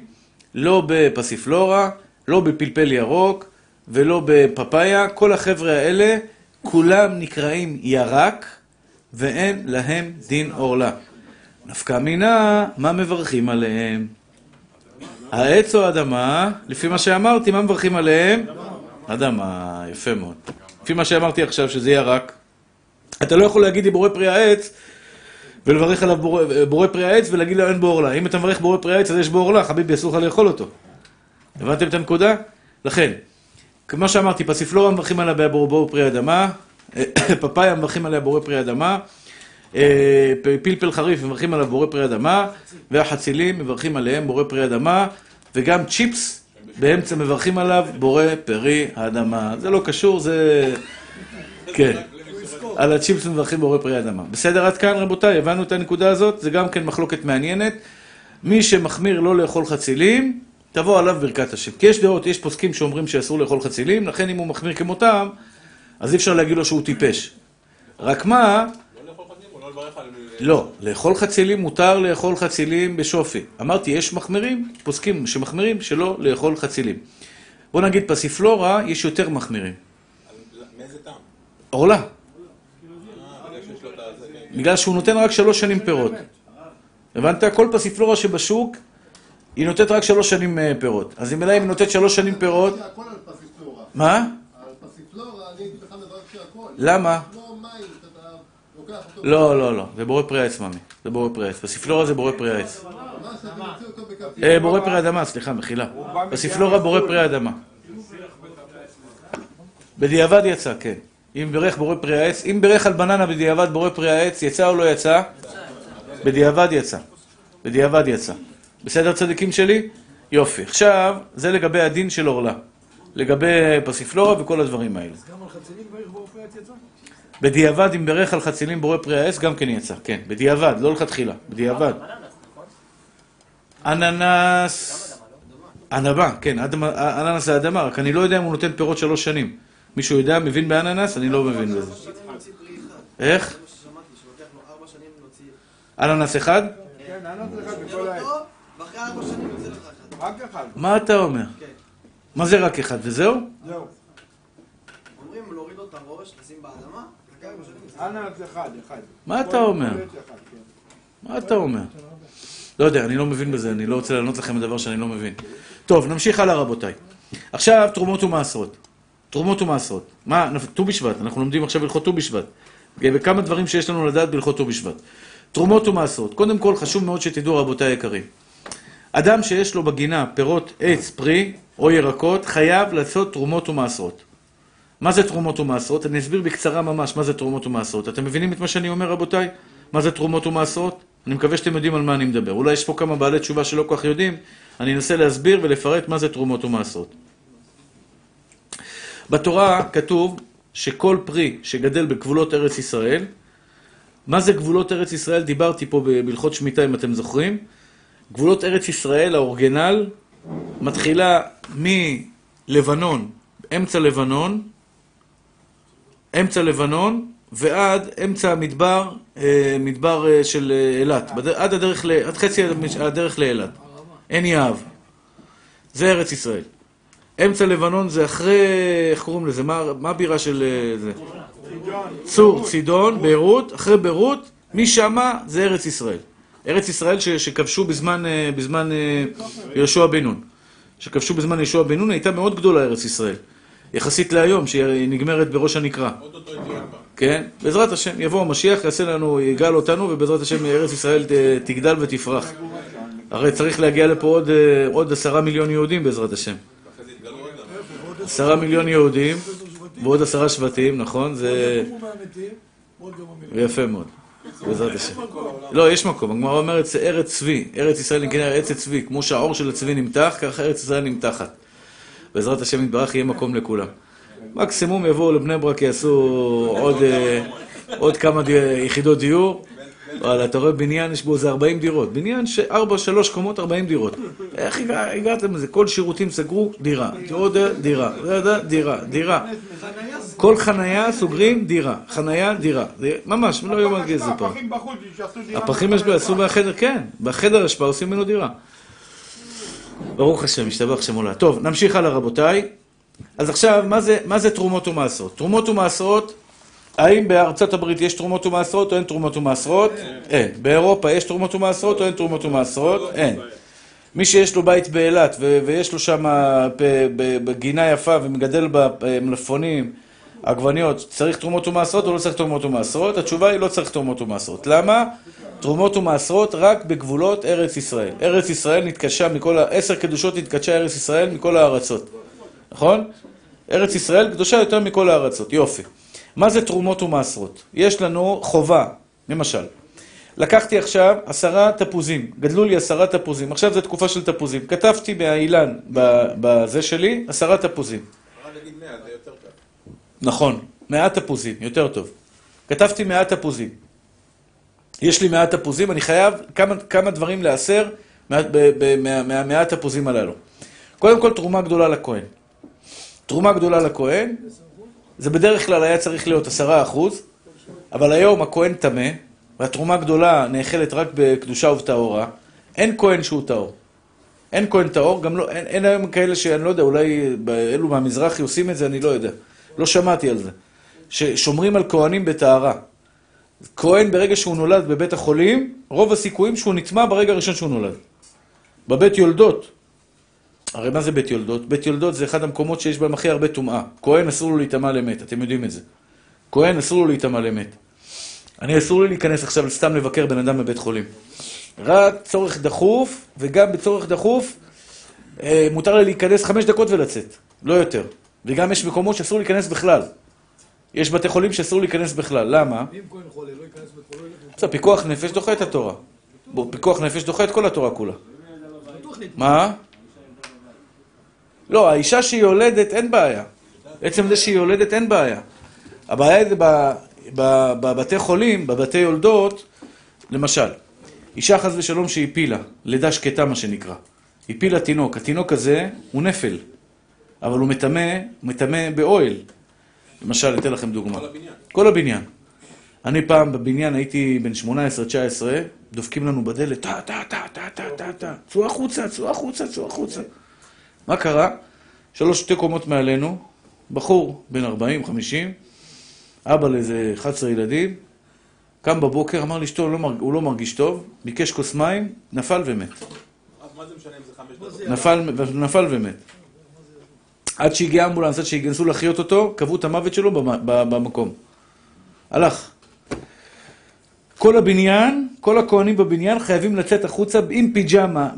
לא בפסיפלורה, לא בפלפל ירוק, ולא בפפאיה, כל החבר'ה האלה, כולם נקראים ירק, ואין להם דין אורלה. נפקא מינה, מה מברכים עליהם? העץ או אדמה, לפי מה שאמרתי, מה מברכים עליהם? אדמה, יפה מאוד. לפי מה שאמרתי עכשיו, שזה ירק. אתה לא יכול להגיד לי בורא פרי העץ, ולברך עליו בורא פרי העץ, ולהגיד לו אין בו אורלה. אם אתה מברך בורא פרי העץ, אז יש בו אורלה, חביבי, אסור לך לאכול אותו. הבנתם את הנקודה? לכן, כמו שאמרתי, פסיפלורה מברכים עליה בורא פרי אדמה, פפאיה מברכים עליה בורא פרי אדמה, פלפל חריף מברכים עליו בורא פרי אדמה, והחצילים מברכים עליהם בורא פרי אדמה, וגם צ'יפס באמצע מברכים עליו בורא פרי האדמה. זה לא קשור, זה... כן. על הצ'יפס מברכים בורא פרי אדמה. בסדר, עד כאן רבותיי, הבנו את הנקודה הזאת, זה גם כן מחלוקת מעניינת. מי שמחמיר לא לאכול חצילים, תבוא עליו ברכת השם. כי יש דעות, יש פוסקים שאומרים שאסור לאכול חצילים, לכן אם הוא מחמיר כמותם, אז אי אפשר להגיד לו שהוא טיפש. רק מה... לא, לאכול חצילים מותר לאכול חצילים בשופי. אמרתי, יש מחמירים, פוסקים שמחמירים שלא לאכול חצילים. בוא נגיד, פסיפלורה יש יותר מחמירים. מאיזה טעם? אורלה. בגלל שהוא נותן רק שלוש שנים פירות. הבנת? כל פסיפלורה שבשוק, היא נותנת רק שלוש שנים פירות. אז אם היא נותנת שלוש שנים פירות... מה? על פסיפלורה, אני איתך מדבר כשהכל. למה? לא, לא, לא. זה בורא פרי העץ, ממי. זה בורא פרי העץ. בספלורה זה בורא פרי העץ. בורא פרי אדמה, סליחה, מחילה. בספלורה בורא פרי אדמה. בדיעבד יצא, כן. אם ברך בורא פרי העץ, אם ברך על בננה בדיעבד בורא פרי העץ, יצא או לא יצא? בדיעבד יצא. בדיעבד יצא. בסדר צדיקים שלי? יופי. עכשיו, זה לגבי הדין של אורלה. לגבי בספלורה וכל הדברים האלה. אז גם על חצילים ברך בורא פרי העץ יצא? בדיעבד, אם ברך על חצילים בורא פרי העץ, גם כן יצא, כן. בדיעבד, לא לכתחילה, בדיעבד. אננס... אדמה, כן, אננס זה אדמה, רק אני לא יודע אם הוא נותן פירות שלוש שנים. מישהו יודע, מבין באננס? אני לא מבין בזה. איך? אננס אחד? כן, אננס אחד בכל העץ. ואחרי ארבע שנים יוצא לך אחד. רק אחד. מה אתה אומר? מה זה רק אחד, וזהו? זהו. אומרים להוריד אותם ראש, לשים באדמה. מה אתה אומר? מה אתה אומר? לא יודע, אני לא מבין בזה, אני לא רוצה לענות לכם הדבר שאני לא מבין. טוב, נמשיך הלאה רבותיי. עכשיו תרומות ומעשרות. תרומות ומעשרות. מה? ט"ו בשבט, אנחנו לומדים עכשיו הלכות ט"ו בשבט. וכמה דברים שיש לנו לדעת בהלכות ט"ו בשבט. תרומות ומעשרות. קודם כל חשוב מאוד שתדעו רבותיי היקרים. אדם שיש לו בגינה פירות עץ, פרי או ירקות, חייב לעשות תרומות ומעשרות. מה זה תרומות ומעשרות? אני אסביר בקצרה ממש מה זה תרומות ומעשרות. אתם מבינים את מה שאני אומר רבותיי? מה זה תרומות ומעשרות? אני מקווה שאתם יודעים על מה אני מדבר. אולי יש פה כמה בעלי תשובה שלא כל כך יודעים. אני אנסה להסביר ולפרט מה זה תרומות ומעשרות. בתורה כתוב שכל פרי שגדל בגבולות ארץ ישראל, מה זה גבולות ארץ ישראל? דיברתי פה בהלכות שמיטה אם אתם זוכרים. גבולות ארץ ישראל, האורגינל, מתחילה מלבנון, אמצע לבנון, אמצע לבנון ועד אמצע המדבר, מדבר של אילת, עד הדרך, עד חצי הדרך לאילת, עין יהב. זה ארץ ישראל. אמצע לבנון זה אחרי, איך קוראים לזה, מה הבירה של זה? צור, צידון, ביירות, אחרי ביירות, משם זה ארץ ישראל. ארץ ישראל שכבשו בזמן יהושע בן נון. שכבשו בזמן יהושע בן נון הייתה מאוד גדולה ארץ ישראל. יחסית להיום, שהיא נגמרת בראש הנקרא. עוד אותו אתיופיה. כן, בעזרת השם, יבוא המשיח, יעשה לנו, יגאל אותנו, ובעזרת השם ארץ ישראל תגדל ותפרח. הרי צריך להגיע לפה עוד עשרה מיליון יהודים בעזרת השם. עשרה מיליון יהודים, ועוד עשרה שבטים, נכון? זה... יפה מאוד, בעזרת השם. לא, יש מקום, הגמרא אומרת, זה ארץ צבי, ארץ ישראל נקרא ארץ צבי, כמו שהעור של הצבי נמתח, כך ארץ ישראל נמתחת. בעזרת השם יתברך, יהיה מקום לכולם. מקסימום יבואו לבני ברק, יעשו עוד כמה יחידות דיור. וואלה, אתה רואה בניין, יש בו זה ארבעים דירות. בניין שלוש קומות, ארבעים דירות. איך הגעתם לזה? כל שירותים סגרו דירה. עוד דירה, דירה, דירה. כל חנייה סוגרים דירה. חנייה, דירה. ממש, לא יום עד גזע פה. הפחים יש בעשו בחדר, כן. בחדר השפעה עושים ממנו דירה. ברוך השם, משתבח שמולה. טוב, נמשיך הלאה רבותיי. אז עכשיו, מה זה, מה זה תרומות ומעשרות? תרומות ומעשרות, האם בארצות הברית יש תרומות ומעשרות או אין תרומות ומעשרות? אין. באירופה יש תרומות ומעשרות או אין תרומות ומעשרות? אין. מי שיש לו בית באילת ויש לו שם גינה יפה ומגדל במלפפונים, עגבניות, צריך תרומות ומעשרות או לא צריך תרומות ומעשרות? התשובה היא לא צריך תרומות ומעשרות. למה? תרומות ומעשרות רק בגבולות ארץ ישראל. ארץ ישראל נתקדשה מכל, עשר קדושות נתקדשה ארץ ישראל מכל הארצות. נכון? ארץ ישראל קדושה יותר מכל הארצות. יופי. מה זה תרומות ומעשרות? יש לנו חובה, למשל. לקחתי עכשיו עשרה תפוזים, גדלו לי עשרה תפוזים, עכשיו זו תקופה של תפוזים. כתבתי באילן, בזה שלי, עשרה תפוזים. נגיד מאה, זה יותר טוב. נכון, מאה תפוזים, יותר טוב. כתבתי מאה תפוזים. יש לי מאה תפוזים, אני חייב כמה, כמה דברים לעשר מהמאה התפוזים הללו. קודם כל, תרומה גדולה לכהן. תרומה גדולה לכהן, זה בדרך כלל היה צריך להיות עשרה אחוז, אבל היום הכהן טמא, והתרומה הגדולה נאכלת רק בקדושה ובטהורה, אין כהן שהוא טהור. אין כהן טהור, גם לא, אין, אין היום כאלה שאני לא יודע, אולי אלו מהמזרחי עושים את זה, אני לא יודע. לא שמעתי על זה. ששומרים על כהנים בטהרה. כהן ברגע שהוא נולד בבית החולים, רוב הסיכויים שהוא נטמע ברגע הראשון שהוא נולד. בבית יולדות. הרי מה זה בית יולדות? בית יולדות זה אחד המקומות שיש בהם הכי הרבה טומאה. כהן אסור לו להיטמע למת, אתם יודעים את זה. כהן אסור לו להיטמע למת. אני אסור לי להיכנס עכשיו סתם לבקר בן אדם בבית חולים. רק צורך דחוף, וגם בצורך דחוף, אה, מותר לי להיכנס חמש דקות ולצאת, לא יותר. וגם יש מקומות שאסור להיכנס בכלל. יש בתי חולים שאסור להיכנס בכלל, למה? אם כהן חולה, לא ייכנס בית חולים. בסדר, פיקוח נפש דוחה את התורה. פיקוח נפש דוחה את כל התורה כולה. מה? לא, האישה שהיא יולדת אין בעיה. בעצם זה שהיא יולדת אין בעיה. הבעיה זה ב... בבתי חולים, בבתי יולדות, למשל, אישה חס ושלום שהיא פילה, לידה שקטה מה שנקרא, היא פילה תינוק, התינוק הזה הוא נפל, אבל הוא מטמא, מטמא באוהל. למשל, אתן לכם דוגמה. כל הבניין. כל הבניין. אני פעם בבניין הייתי בן שמונה עשרה תשע עשרה, דופקים לנו בדלת, טה, טה, טה, טה, טה, טה, טה, צאו החוצה, צאו החוצה, צאו החוצה. מה קרה? שלוש שתי קומות מעלינו, בחור בן ארבעים חמישים, אבא לאיזה אחד עשר ילדים, קם בבוקר, אמר לאשתו, הוא לא מרגיש טוב, ביקש כוס מים, נפל ומת. מה זה משנה אם זה חמש דקות? נפל ומת. עד שהגיע אמבולנס, עד שהגנסו לחיות אותו, קבעו את המוות שלו במקום. הלך. כל הבניין, כל הכהנים בבניין חייבים לצאת החוצה עם פיג'מה,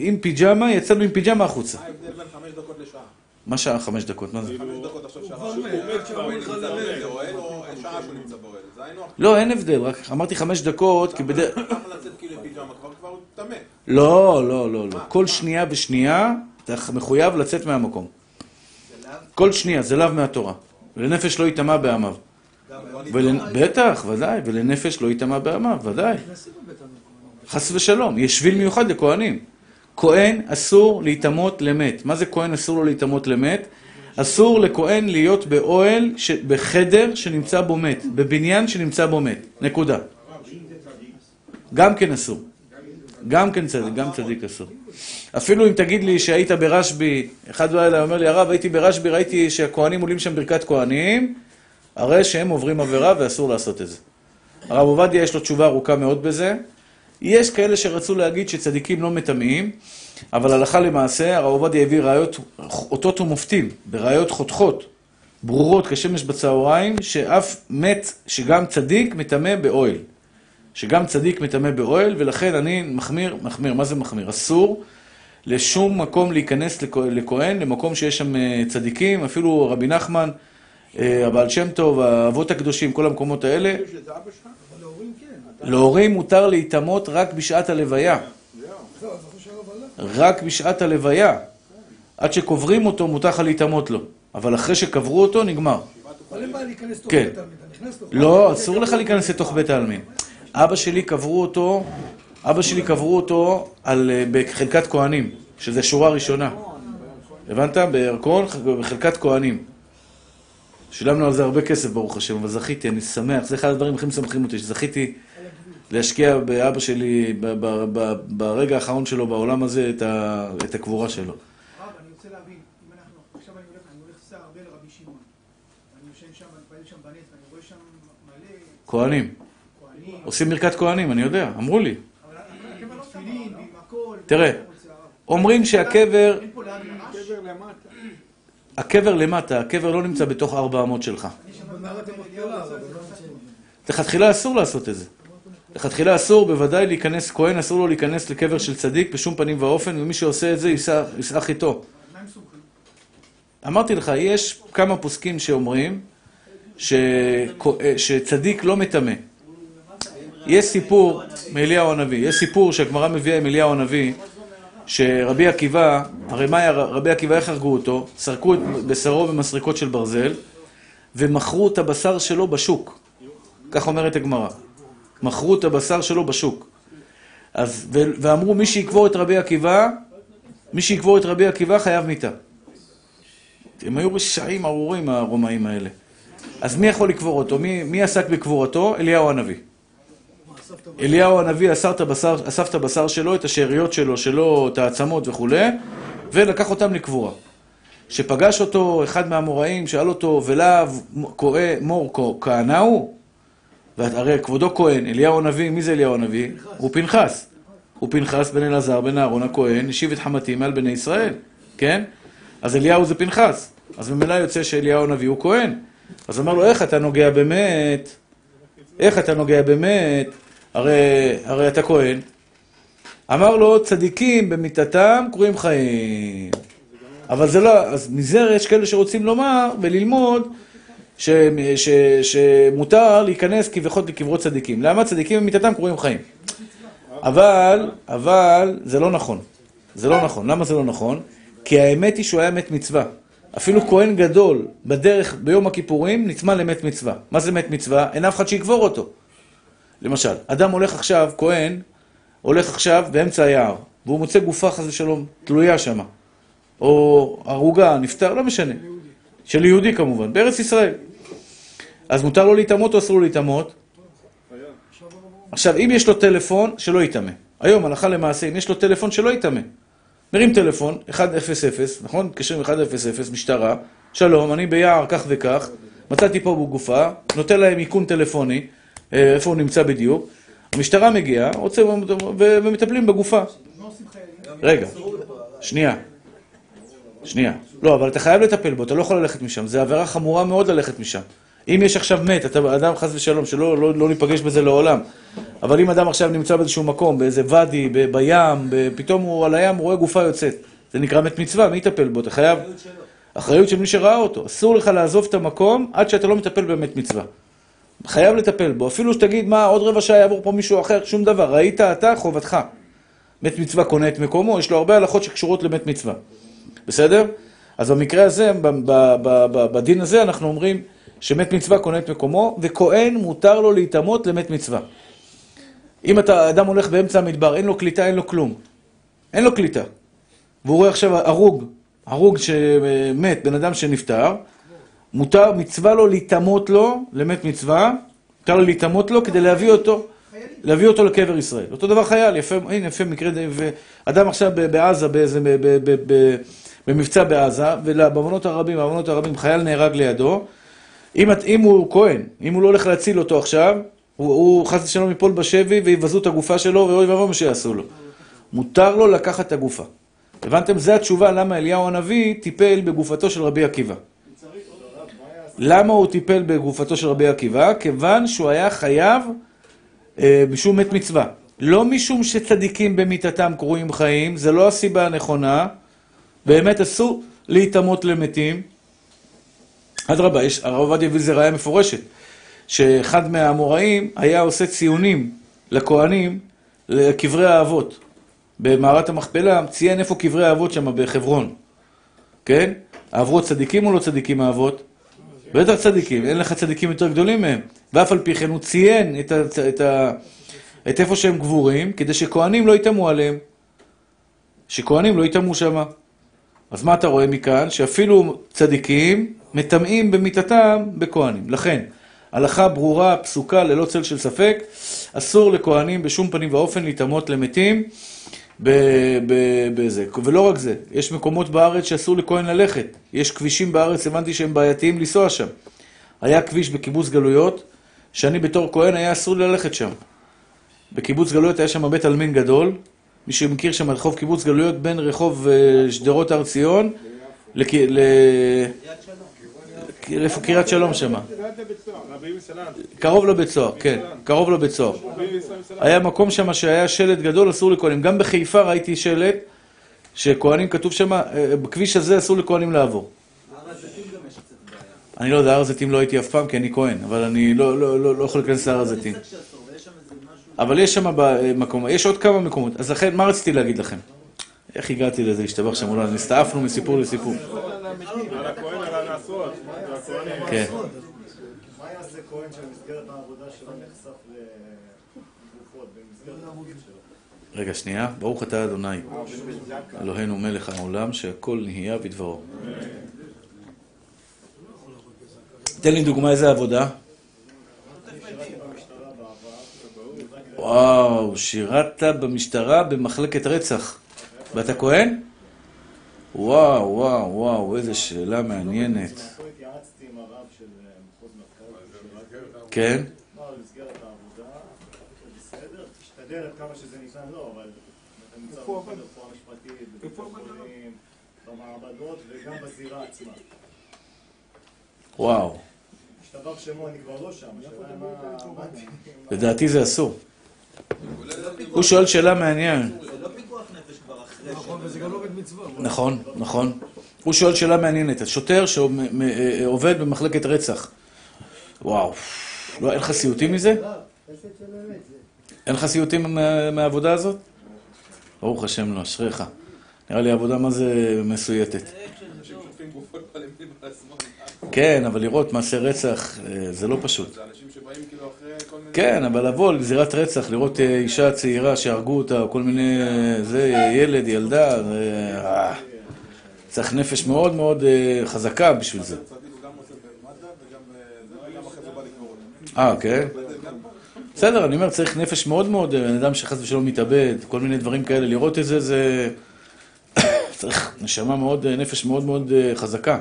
עם פיג'מה, יצאנו עם פיג'מה החוצה. מה ההבדל בין חמש דקות לשעה? מה שעה חמש דקות? מה זה? חמש דקות עכשיו שעה. הוא עומד שם, הוא נמצא באוהל, או שעה שהוא נמצא באוהל. זה היינו אחר. לא, אין הבדל, רק אמרתי חמש דקות, כי בדרך... אתה יכול לצאת כאילו לפיג'מה, כבר כבר הוא טמא. לא, לא, לא, לא. כל שנייה ושנייה, אתה מחויב לצאת מהמקום. זה לאו? כל שנייה, זה לאו מהתורה. ולנפש לא יטמע בעמיו. בטח, ודאי, ולנפש לא יטמע בעמיו, ודאי. חס ושלום, יש שביל מיוחד לכהנים. כהן אסור להיטמות למת. מה זה כהן אסור לו להיטמות למת? אסור לכהן להיות באוהל, ש... בחדר שנמצא בו מת, בבניין שנמצא בו מת. נקודה. גם כן אסור. גם כן צדיק, גם צדיק אסור. אפילו אם תגיד לי שהיית ברשבי, אחד בלילה אומר לי, הרב, הייתי ברשבי, ראיתי שהכהנים עולים שם ברכת כהנים, הרי שהם עוברים עבירה ואסור לעשות את זה. הרב עובדיה יש לו תשובה ארוכה מאוד בזה, יש כאלה שרצו להגיד שצדיקים לא מטמאים, אבל הלכה למעשה, הרב עובדיה הביא ראיות אותות ומופתים, בראיות חותכות, ברורות כשמש בצהריים, שאף מת, שגם צדיק מטמא באוהל. שגם צדיק מטמא באוהל, ולכן אני מחמיר, מחמיר, מה זה מחמיר? אסור לשום מקום להיכנס לכהן, למקום שיש שם צדיקים, אפילו רבי נחמן, הבעל שם טוב, האבות הקדושים, כל המקומות האלה. אני חושב שזה אבא שלך? להורים כן. להורים מותר להתאמות רק בשעת הלוויה. רק בשעת הלוויה. עד שקוברים אותו מותר להתאמות לו. אבל אחרי שקברו אותו נגמר. אבל אין מה להיכנס לתוך בית העלמין. לא, אסור לך להיכנס לתוך בית העלמין. אבא שלי קברו אותו, אבא שלי קברו אותו בחלקת כהנים, שזה שורה ראשונה. הבנת? בירקון, בחלקת כהנים. שילמנו על זה הרבה כסף, ברוך השם, אבל זכיתי, אני שמח. זה אחד הדברים הכי משמחים אותי, שזכיתי להשקיע באבא שלי, ברגע האחרון שלו, בעולם הזה, את הקבורה שלו. רב, אני רוצה להבין, אם אנחנו, עכשיו אני הולך רואה שם מלא... כהנים. עושים ברכת כהנים, אני יודע, אמרו לי. אבל הקבר לא תפילים, עם הכל... תראה, אומרים שהקבר... אין פה למטה. הקבר למטה, הקבר לא נמצא בתוך ארבע אמות שלך. לכתחילה אסור לעשות את זה. לכתחילה אסור, בוודאי להיכנס, כהן אסור לו להיכנס לקבר של צדיק בשום פנים ואופן, ומי שעושה את זה יסח איתו. אמרתי לך, יש כמה פוסקים שאומרים שצדיק לא מטמא. יש סיפור מאליהו הנביא, יש סיפור שהגמרא מביאה עם אליהו הנביא, שרבי עקיבא, הרי מה היה רבי עקיבא, איך הרגו אותו? סרקו את בשרו במסריקות של ברזל, ומכרו את הבשר שלו בשוק. כך אומרת הגמרא. מכרו את הבשר שלו בשוק. אז, ואמרו, מי שיקבור את רבי עקיבא, מי שיקבור את רבי עקיבא חייב מיתה. הם היו רשעים ארורים הרומאים האלה. אז מי יכול לקבור אותו? מי, מי עסק בקבורתו? אליהו הנביא. אליהו הנביא אסף את הבשר שלו, את השאריות שלו, שלו, את העצמות וכו', ולקח אותם לקבורה. שפגש אותו אחד מהמוראים, שאל אותו, ולאו מור כהנה הוא? והרי כבודו כהן, אליהו הנביא, מי זה אליהו הנביא? הוא פנחס. הוא פנחס בן אלעזר, בן אהרון הכהן, השיב את חמתי מעל בני ישראל, כן? אז אליהו זה פנחס. אז ממילא יוצא שאליהו הנביא הוא כהן. אז אמר לו, איך אתה נוגע באמת? איך אתה נוגע באמת? הרי, הרי אתה כהן. אמר לו, צדיקים במיתתם קוראים חיים. אבל זה לא, אז מזר יש כאלה שרוצים לומר וללמוד ש, ש, שמותר להיכנס כביכול לקברות צדיקים. למה? צדיקים במיתתם קוראים חיים. אבל, אבל זה לא נכון. זה לא נכון. למה זה לא נכון? כי האמת היא שהוא היה מת מצווה. אפילו כהן גדול בדרך ביום הכיפורים נצמא למת מצווה. מה זה מת מצווה? אין אף אחד שיקבור אותו. למשל, אדם הולך עכשיו, כהן, הולך עכשיו באמצע היער, והוא מוצא גופה חס ושלום, תלויה שמה, או הרוגה, נפטר, לא משנה. של יהודי כמובן, בארץ ישראל. אז מותר לו להתאמות או אסור לו להתאמות? עכשיו, אם יש לו טלפון, שלא יתאמה. היום, הלכה למעשה, אם יש לו טלפון, שלא יתאמה. מרים טלפון, אחד אפס אפס, נכון? קשרים אחד אפס אפס, משטרה, שלום, אני ביער כך וכך, מצאתי פה בגופה, נותן להם איכון טלפוני, איפה הוא נמצא בדיוק, המשטרה מגיעה, רוצה ומטפלים בגופה. רגע, שנייה, שנייה. לא, אבל אתה חייב לטפל בו, אתה לא יכול ללכת משם, זה עבירה חמורה מאוד ללכת משם. אם יש עכשיו מת, אתה אדם חס ושלום, שלא ניפגש בזה לעולם, אבל אם אדם עכשיו נמצא באיזשהו מקום, באיזה ודי, בים, פתאום הוא על הים רואה גופה יוצאת, זה נקרא מת מצווה, מי יטפל בו? אתה חייב, אחריות של מי שראה אותו, אסור לך לעזוב את המקום עד שאתה לא מטפל במת מצווה. חייב לטפל בו, אפילו שתגיד מה, עוד רבע שעה יעבור פה מישהו אחר, שום דבר, ראית אתה, חובתך. מת מצווה קונה את מקומו, יש לו הרבה הלכות שקשורות למת מצווה. בסדר? אז במקרה הזה, בדין הזה אנחנו אומרים שמת מצווה קונה את מקומו, וכהן מותר לו להתאמות למת מצווה. אם האדם הולך באמצע המדבר, אין לו קליטה, אין לו כלום. אין לו קליטה. והוא רואה עכשיו הרוג, הרוג שמת, בן אדם שנפטר, מותר מצווה לו להתאמות לו, למת מצווה, מותר לו להתאמות לו כדי להביא אותו, להביא אותו לקבר ישראל. אותו דבר חייל, יפה, הנה יפה מקרה, אדם עכשיו בעזה, במבצע בעזה, ובמונות הרבים, במונות הרבים, חייל נהרג לידו, אם הוא כהן, אם הוא לא הולך להציל אותו עכשיו, הוא חס ושלום ייפול בשבי ויבזו את הגופה שלו, ואוי ואבוי מה שיעשו לו. מותר לו לקחת את הגופה. הבנתם? זו התשובה למה אליהו הנביא טיפל בגופתו של רבי עקיבא. למה הוא טיפל בגופתו של רבי עקיבא? כיוון שהוא היה חייב אה, משום מת מצווה. לא משום שצדיקים במיתתם קרויים חיים, זה לא הסיבה הנכונה. באמת אסור להתאמות למתים. אדרבה, הרב עובדיה ויזר היה מפורשת, שאחד מהאמוראים היה עושה ציונים לכהנים, לקברי האבות. במערת המכפלה ציין איפה קברי האבות שם בחברון. כן? העברות צדיקים או לא צדיקים האבות? בטח צדיקים, אין לך צדיקים יותר גדולים מהם. ואף על פי כן הוא ציין את, את, את, את איפה שהם גבורים, כדי שכהנים לא יתאמו עליהם. שכהנים לא יתאמו שם. אז מה אתה רואה מכאן? שאפילו צדיקים מטמאים במיתתם בכהנים. לכן, הלכה ברורה, פסוקה, ללא צל של ספק, אסור לכהנים בשום פנים ואופן להתאמות למתים בזה. ולא רק זה, יש מקומות בארץ שאסור לכהן ללכת. יש כבישים בארץ, הבנתי שהם בעייתיים לנסוע שם. היה כביש בקיבוץ גלויות, שאני בתור כהן היה אסור ללכת שם. בקיבוץ גלויות היה שם בית עלמין גדול, מי שמכיר שם רחוב קיבוץ גלויות בין רחוב שדרות הר ציון לקריית שלום שם. קרוב לבית סוהר, כן, קרוב לבית סוהר. היה מקום שם שהיה שלט גדול, אסור לכהנים. גם בחיפה ראיתי שלט שכהנים כתוב שם, בכביש הזה אסור לכהנים לעבור. אני לא יודע, הר הזיתים לא הייתי אף פעם כי אני כהן, אבל אני לא לא לא לא יכול להיכנס להר הזיתים. אבל יש שם במקום, יש עוד כמה מקומות. אז לכן, מה רציתי להגיד לכם? איך הגעתי לזה? השתבח שם, אולי נסתעפנו מסיפור לסיפור. על הכהן, על הנעשות. כן. מה יעשה כהן שבמסגרת העבודה שלו נחשף לגופות, במסגרת העבודה שלו? רגע, שנייה. ברוך אתה אדוני, אלוהינו מלך העולם, שהכל נהיה בדברו. תן לי דוגמה איזה עבודה. וואו, שירת במשטרה במחלקת רצח. ואתה כהן? וואו, וואו, וואו, איזו שאלה מעניינת. התייעצתי עם הרב של מחוז מרכז. כן? לא, במסגרת העבודה, בסדר, תשתדל כמה שזה ניתן, לא, אבל אתה נמצא בכל רפואה משפטית, בבית-חולים, במעבדות וגם בזירה עצמה. וואו. השתבח שמו, אני כבר לא שם, השאלה מה... לדעתי זה אסור. הוא שואל שאלה מעניינת. נכון, נכון. הוא שואל שאלה מעניינת. שוטר שעובד במחלקת רצח. וואו. לא, אין לך סיוטים מזה? אין לך סיוטים מהעבודה הזאת? ברוך השם לא, אשריך. נראה לי העבודה מה זה מסויטת. כן, אבל לראות מעשה רצח זה לא פשוט. זה אנשים שבאים כאילו אחרי כל מיני... כן, אבל לבוא לזירת רצח, לראות אישה צעירה שהרגו אותה, או כל מיני... זה ילד, ילדה, זה... צריך נפש מאוד מאוד חזקה בשביל זה. אה, כן. בסדר, אני אומר, צריך נפש מאוד מאוד, אדם שחס ושלום מתאבד, כל מיני דברים כאלה, לראות את זה, זה... צריך נשמה מאוד, נפש מאוד מאוד חזקה.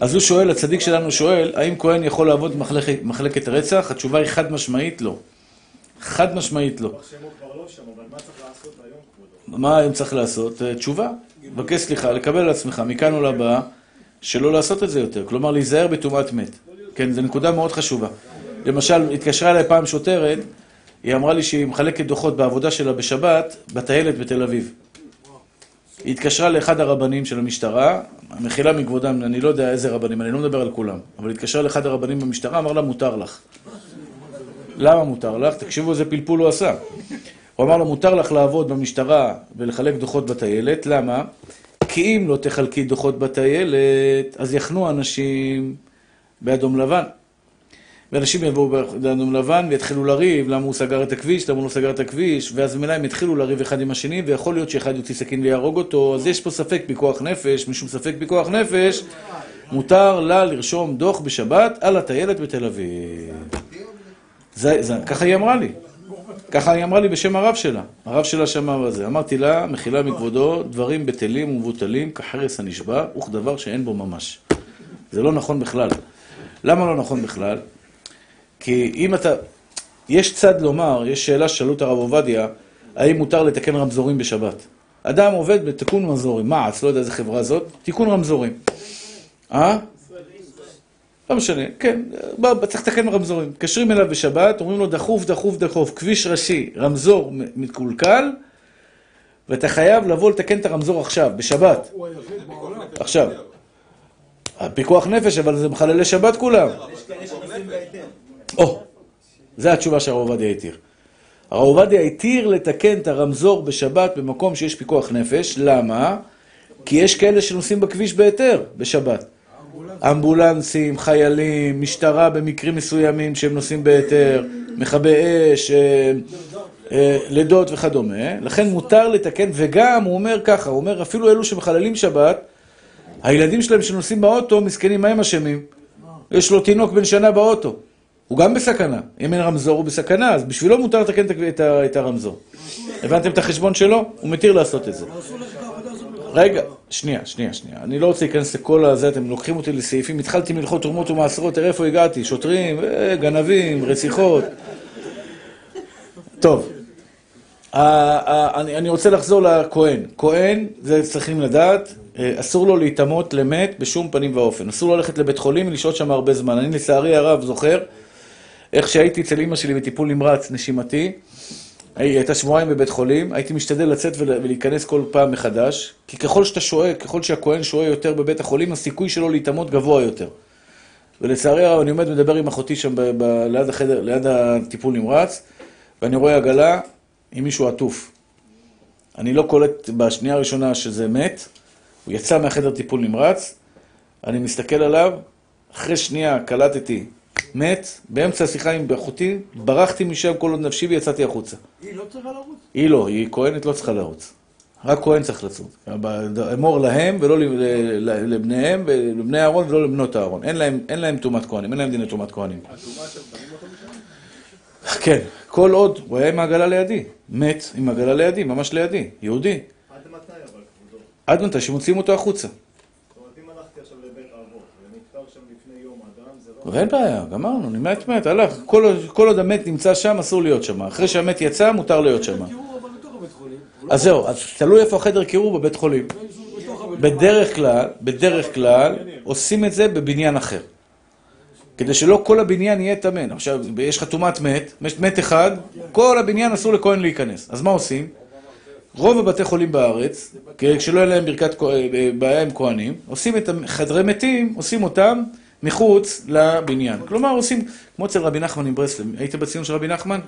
אז הוא שואל, הצדיק שלנו שואל, האם כהן יכול לעבוד במחלקת רצח? התשובה היא חד משמעית לא. חד משמעית לא. מה היום צריך לעשות? תשובה. בקש סליחה, לקבל על עצמך, מכאן ולבא, שלא לעשות את זה יותר. כלומר, להיזהר בטומאת מת. כן, זו נקודה מאוד חשובה. למשל, התקשרה אליי פעם שוטרת, היא אמרה לי שהיא מחלקת דוחות בעבודה שלה בשבת, בטיילת בתל אביב. היא התקשרה לאחד הרבנים של המשטרה, המחילה מכבודם, אני לא יודע איזה רבנים, אני לא מדבר על כולם, אבל היא התקשרה לאחד הרבנים במשטרה, אמר לה, מותר לך. למה מותר לך? תקשיבו איזה פלפול הוא עשה. הוא אמר לה, מותר לך לעבוד במשטרה ולחלק דוחות בטיילת, למה? כי אם לא תחלקי דוחות בטיילת, אז יחנו אנשים באדום לבן. ואנשים יבואו באדום לבן ויתחילו לריב, למה הוא סגר את הכביש, למה הוא לא סגר את הכביש, ואז מלאים יתחילו לריב אחד עם השני, ויכול להיות שאחד יוציא סכין ויהרוג אותו, אז יש פה ספק בכוח נפש, משום ספק בכוח נפש, מותר לה לרשום דוח בשבת על הטיילת בתל אביב. זה, זה, ככה היא אמרה לי. ככה היא אמרה לי בשם הרב שלה. הרב שלה שמע בזה. אמרתי לה, מחילה מכבודו, דברים בטלים ומבוטלים, כחרס הנשבע, וכדבר שאין בו ממש. זה לא נכון בכלל. למה לא נכון בכלל? כי אם אתה... יש צד לומר, יש שאלה ששאלו את הרב עובדיה, האם מותר לתקן רמזורים בשבת? אדם עובד בתיקון רמזורים. מה, את לא יודע איזה חברה זאת? תיקון רמזורים. אה? לא משנה, כן. בא, צריך לתקן רמזורים. מתקשרים אליו בשבת, אומרים לו דחוף, דחוף, דחוף, כביש ראשי, רמזור מתקולקל, ואתה חייב לבוא לתקן את הרמזור עכשיו, בשבת. עכשיו. פיקוח נפש, אבל זה מחללי שבת כולם. או, זו התשובה שהרב עובדיה התיר. הרב עובדיה התיר לתקן את הרמזור בשבת במקום שיש פיקוח נפש. למה? כי יש כאלה שנוסעים בכביש בהיתר בשבת. אמבולנסים, חיילים, משטרה במקרים מסוימים שהם נוסעים בהיתר, מכבי אש, לידות וכדומה. לכן מותר לתקן, וגם הוא אומר ככה, הוא אומר אפילו אלו שמחללים שבת, הילדים שלהם שנוסעים באוטו מסכנים, מה הם אשמים? יש לו תינוק בן שנה באוטו. הוא גם בסכנה. אם אין רמזור הוא בסכנה, אז בשבילו מותר לתקן את הרמזור. הבנתם את החשבון שלו? הוא מתיר לעשות את זה. רגע, שנייה, שנייה, שנייה. אני לא רוצה להיכנס לכל הזה, אתם לוקחים אותי לסעיפים, התחלתי מלכות תרומות ומעשרות, תראה איפה הגעתי, שוטרים, גנבים, רציחות. טוב, אני רוצה לחזור לכהן. כהן, זה צריכים לדעת, אסור לו להתאמות למת בשום פנים ואופן. אסור לו ללכת לבית חולים ולשהות שם הרבה זמן. אני לצערי הרב זוכר, איך שהייתי אצל אמא שלי בטיפול נמרץ נשימתי, הייתה שבועיים בבית חולים, הייתי משתדל לצאת ולהיכנס כל פעם מחדש, כי ככל שאתה שואה, ככל שהכהן שואה יותר בבית החולים, הסיכוי שלו להתאמות גבוה יותר. ולצערי הרב אני עומד מדבר עם אחותי שם ב- ב- ליד החדר, ליד הטיפול נמרץ, ואני רואה עגלה עם מישהו עטוף. אני לא קולט בשנייה הראשונה שזה מת, הוא יצא מהחדר טיפול נמרץ, אני מסתכל עליו, אחרי שנייה קלטתי, מת, באמצע השיחה עם אחותי, ברחתי משם כל עוד נפשי ויצאתי החוצה. היא לא צריכה לרוץ? היא לא, היא כהנת לא צריכה לרוץ. רק כהן צריך לצוד. אמור להם ולא לבניהם, לבני הארון ולא לבנות הארון. אין להם, אין להם תומת כהנים, אין להם דיני תומת כהנים. התומה של פנים אותו משם? כן, כל עוד, הוא היה עם העגלה לידי. מת עם העגלה לידי, ממש לידי, יהודי. עד מתי אבל? עד מתי שמוציאים אותו החוצה. ואין בעיה, גמרנו, מת מת, הלך. כל עוד המת נמצא שם, אסור להיות שם. אחרי שהמת יצא, מותר להיות שם. אז זהו, אז תלוי איפה חדר קירור בבית חולים. בדרך כלל, בדרך כלל, עושים את זה בבניין אחר. כדי שלא כל הבניין יהיה תמן. עכשיו, יש חתומת מת, מת אחד, כל הבניין אסור לכהן להיכנס. אז מה עושים? רוב הבתי חולים בארץ, כשלא יהיה להם בעיה עם כהנים, עושים את חדרי מתים, עושים אותם, מחוץ לבניין. כלומר, עושים, כמו אצל רבי נחמן עם ברסלב, היית בציון של רבי נחמן?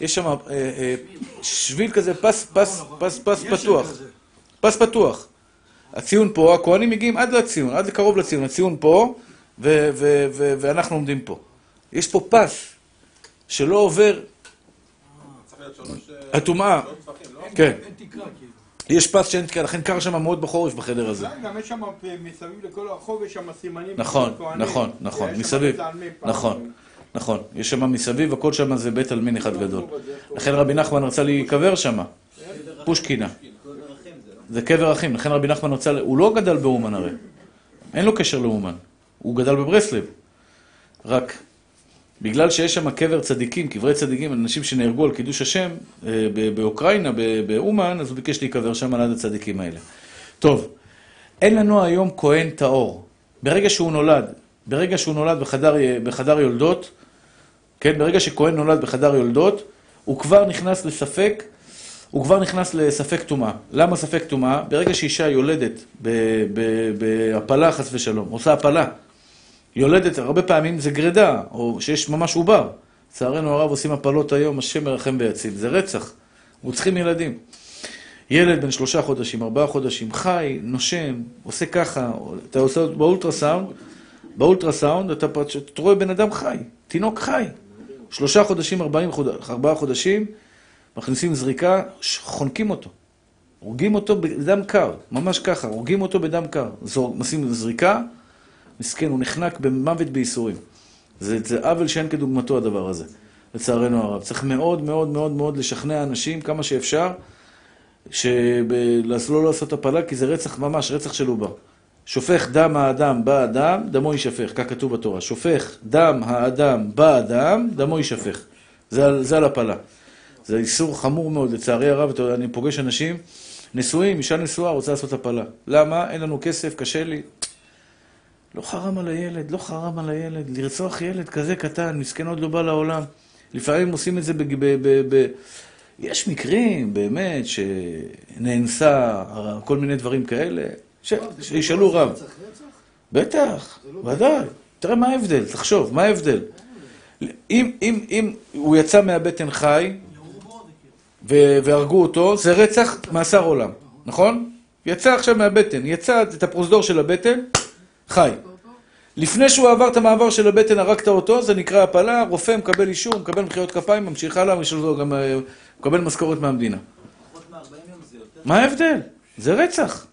יש שם שביל כזה, פס, פס, פס, פס פתוח. פס פתוח. הציון פה, הכהנים מגיעים עד לציון, עד לקרוב לציון. הציון פה, ואנחנו עומדים פה. יש פה פס, שלא עובר... הטומאה. כן. יש פס שאין תקרה, לכן קר שם מאוד בחורש בחדר הזה. גם יש שם מסביב לכל הרחוב, יש שם סימנים... נכון, נכון, נכון, מסביב, נכון, נכון. יש שם מסביב, הכל שם זה בית אלמין אחד גדול. לכן רבי נחמן רצה להיקבר שם, פושקינה. זה קבר אחים, לכן רבי נחמן רצה... הוא לא גדל באומן הרי, אין לו קשר לאומן, הוא גדל בברסלב. רק בגלל שיש שם קבר צדיקים, קברי צדיקים, אנשים שנהרגו על קידוש השם באוקראינה, באומן, אז הוא ביקש להיקבר שם על עד הצדיקים האלה. טוב, אין לנו היום כהן טהור. ברגע שהוא נולד, ברגע שהוא נולד בחדר, בחדר יולדות, כן, ברגע שכהן נולד בחדר יולדות, הוא כבר נכנס לספק, הוא כבר נכנס לספק טומאה. למה ספק טומאה? ברגע שאישה יולדת בהפלה חס ושלום, עושה הפלה, יולדת, הרבה פעמים זה גרדה, או שיש ממש עובר. צערנו הרב עושים הפלות היום, השם מרחם ויציל. זה רצח. רוצחים ילדים. ילד בן שלושה חודשים, ארבעה חודשים, חי, נושם, עושה ככה. אתה עושה באולטרסאונד, באולטרסאונד אתה פשוט רואה בן אדם חי, תינוק חי. שלושה חודשים, ארבעים חודשים, ארבעה חודשים, מכניסים זריקה, חונקים אותו. הורגים אותו בדם קר, ממש ככה, הורגים אותו בדם קר. עושים זריקה, מסכן, הוא נחנק במוות בייסורים. זה, זה עוול שאין כדוגמתו הדבר הזה, לצערנו הרב. צריך מאוד מאוד מאוד מאוד לשכנע אנשים כמה שאפשר, שלא לעשות הפלה, כי זה רצח ממש, רצח של עובר. שופך דם האדם באדם, דמו יישפך, כך כתוב בתורה. שופך דם האדם באדם, דמו יישפך. זה, זה על הפלה. זה איסור חמור מאוד, לצערי הרב. אני פוגש אנשים נשואים, אישה נשואה רוצה לעשות הפלה. למה? אין לנו כסף, קשה לי. לא חרם על הילד, לא חרם על הילד, לרצוח ילד כזה קטן, מסכן עוד לא בא לעולם. לפעמים עושים את זה ב... ב, ב, ב... יש מקרים באמת שנאנסה, כל מיני דברים כאלה, ש... שישאלו רב. רצח, רצח? בטח, ודאי. תראה מה ההבדל, תחשוב, מה ההבדל. אם, אם, אם הוא יצא מהבטן חי והרגו אותו, זה רצח מאסר עולם, נכון? יצא עכשיו מהבטן, יצא את הפרוזדור של הבטן, חי. לפני שהוא עבר את המעבר של הבטן, הרגת אותו, זה נקרא הפלה, רופא מקבל אישור, מקבל מחיאות כפיים, ממשיך הלאה, גם מקבל משכורת מהמדינה. מה ההבדל? זה רצח.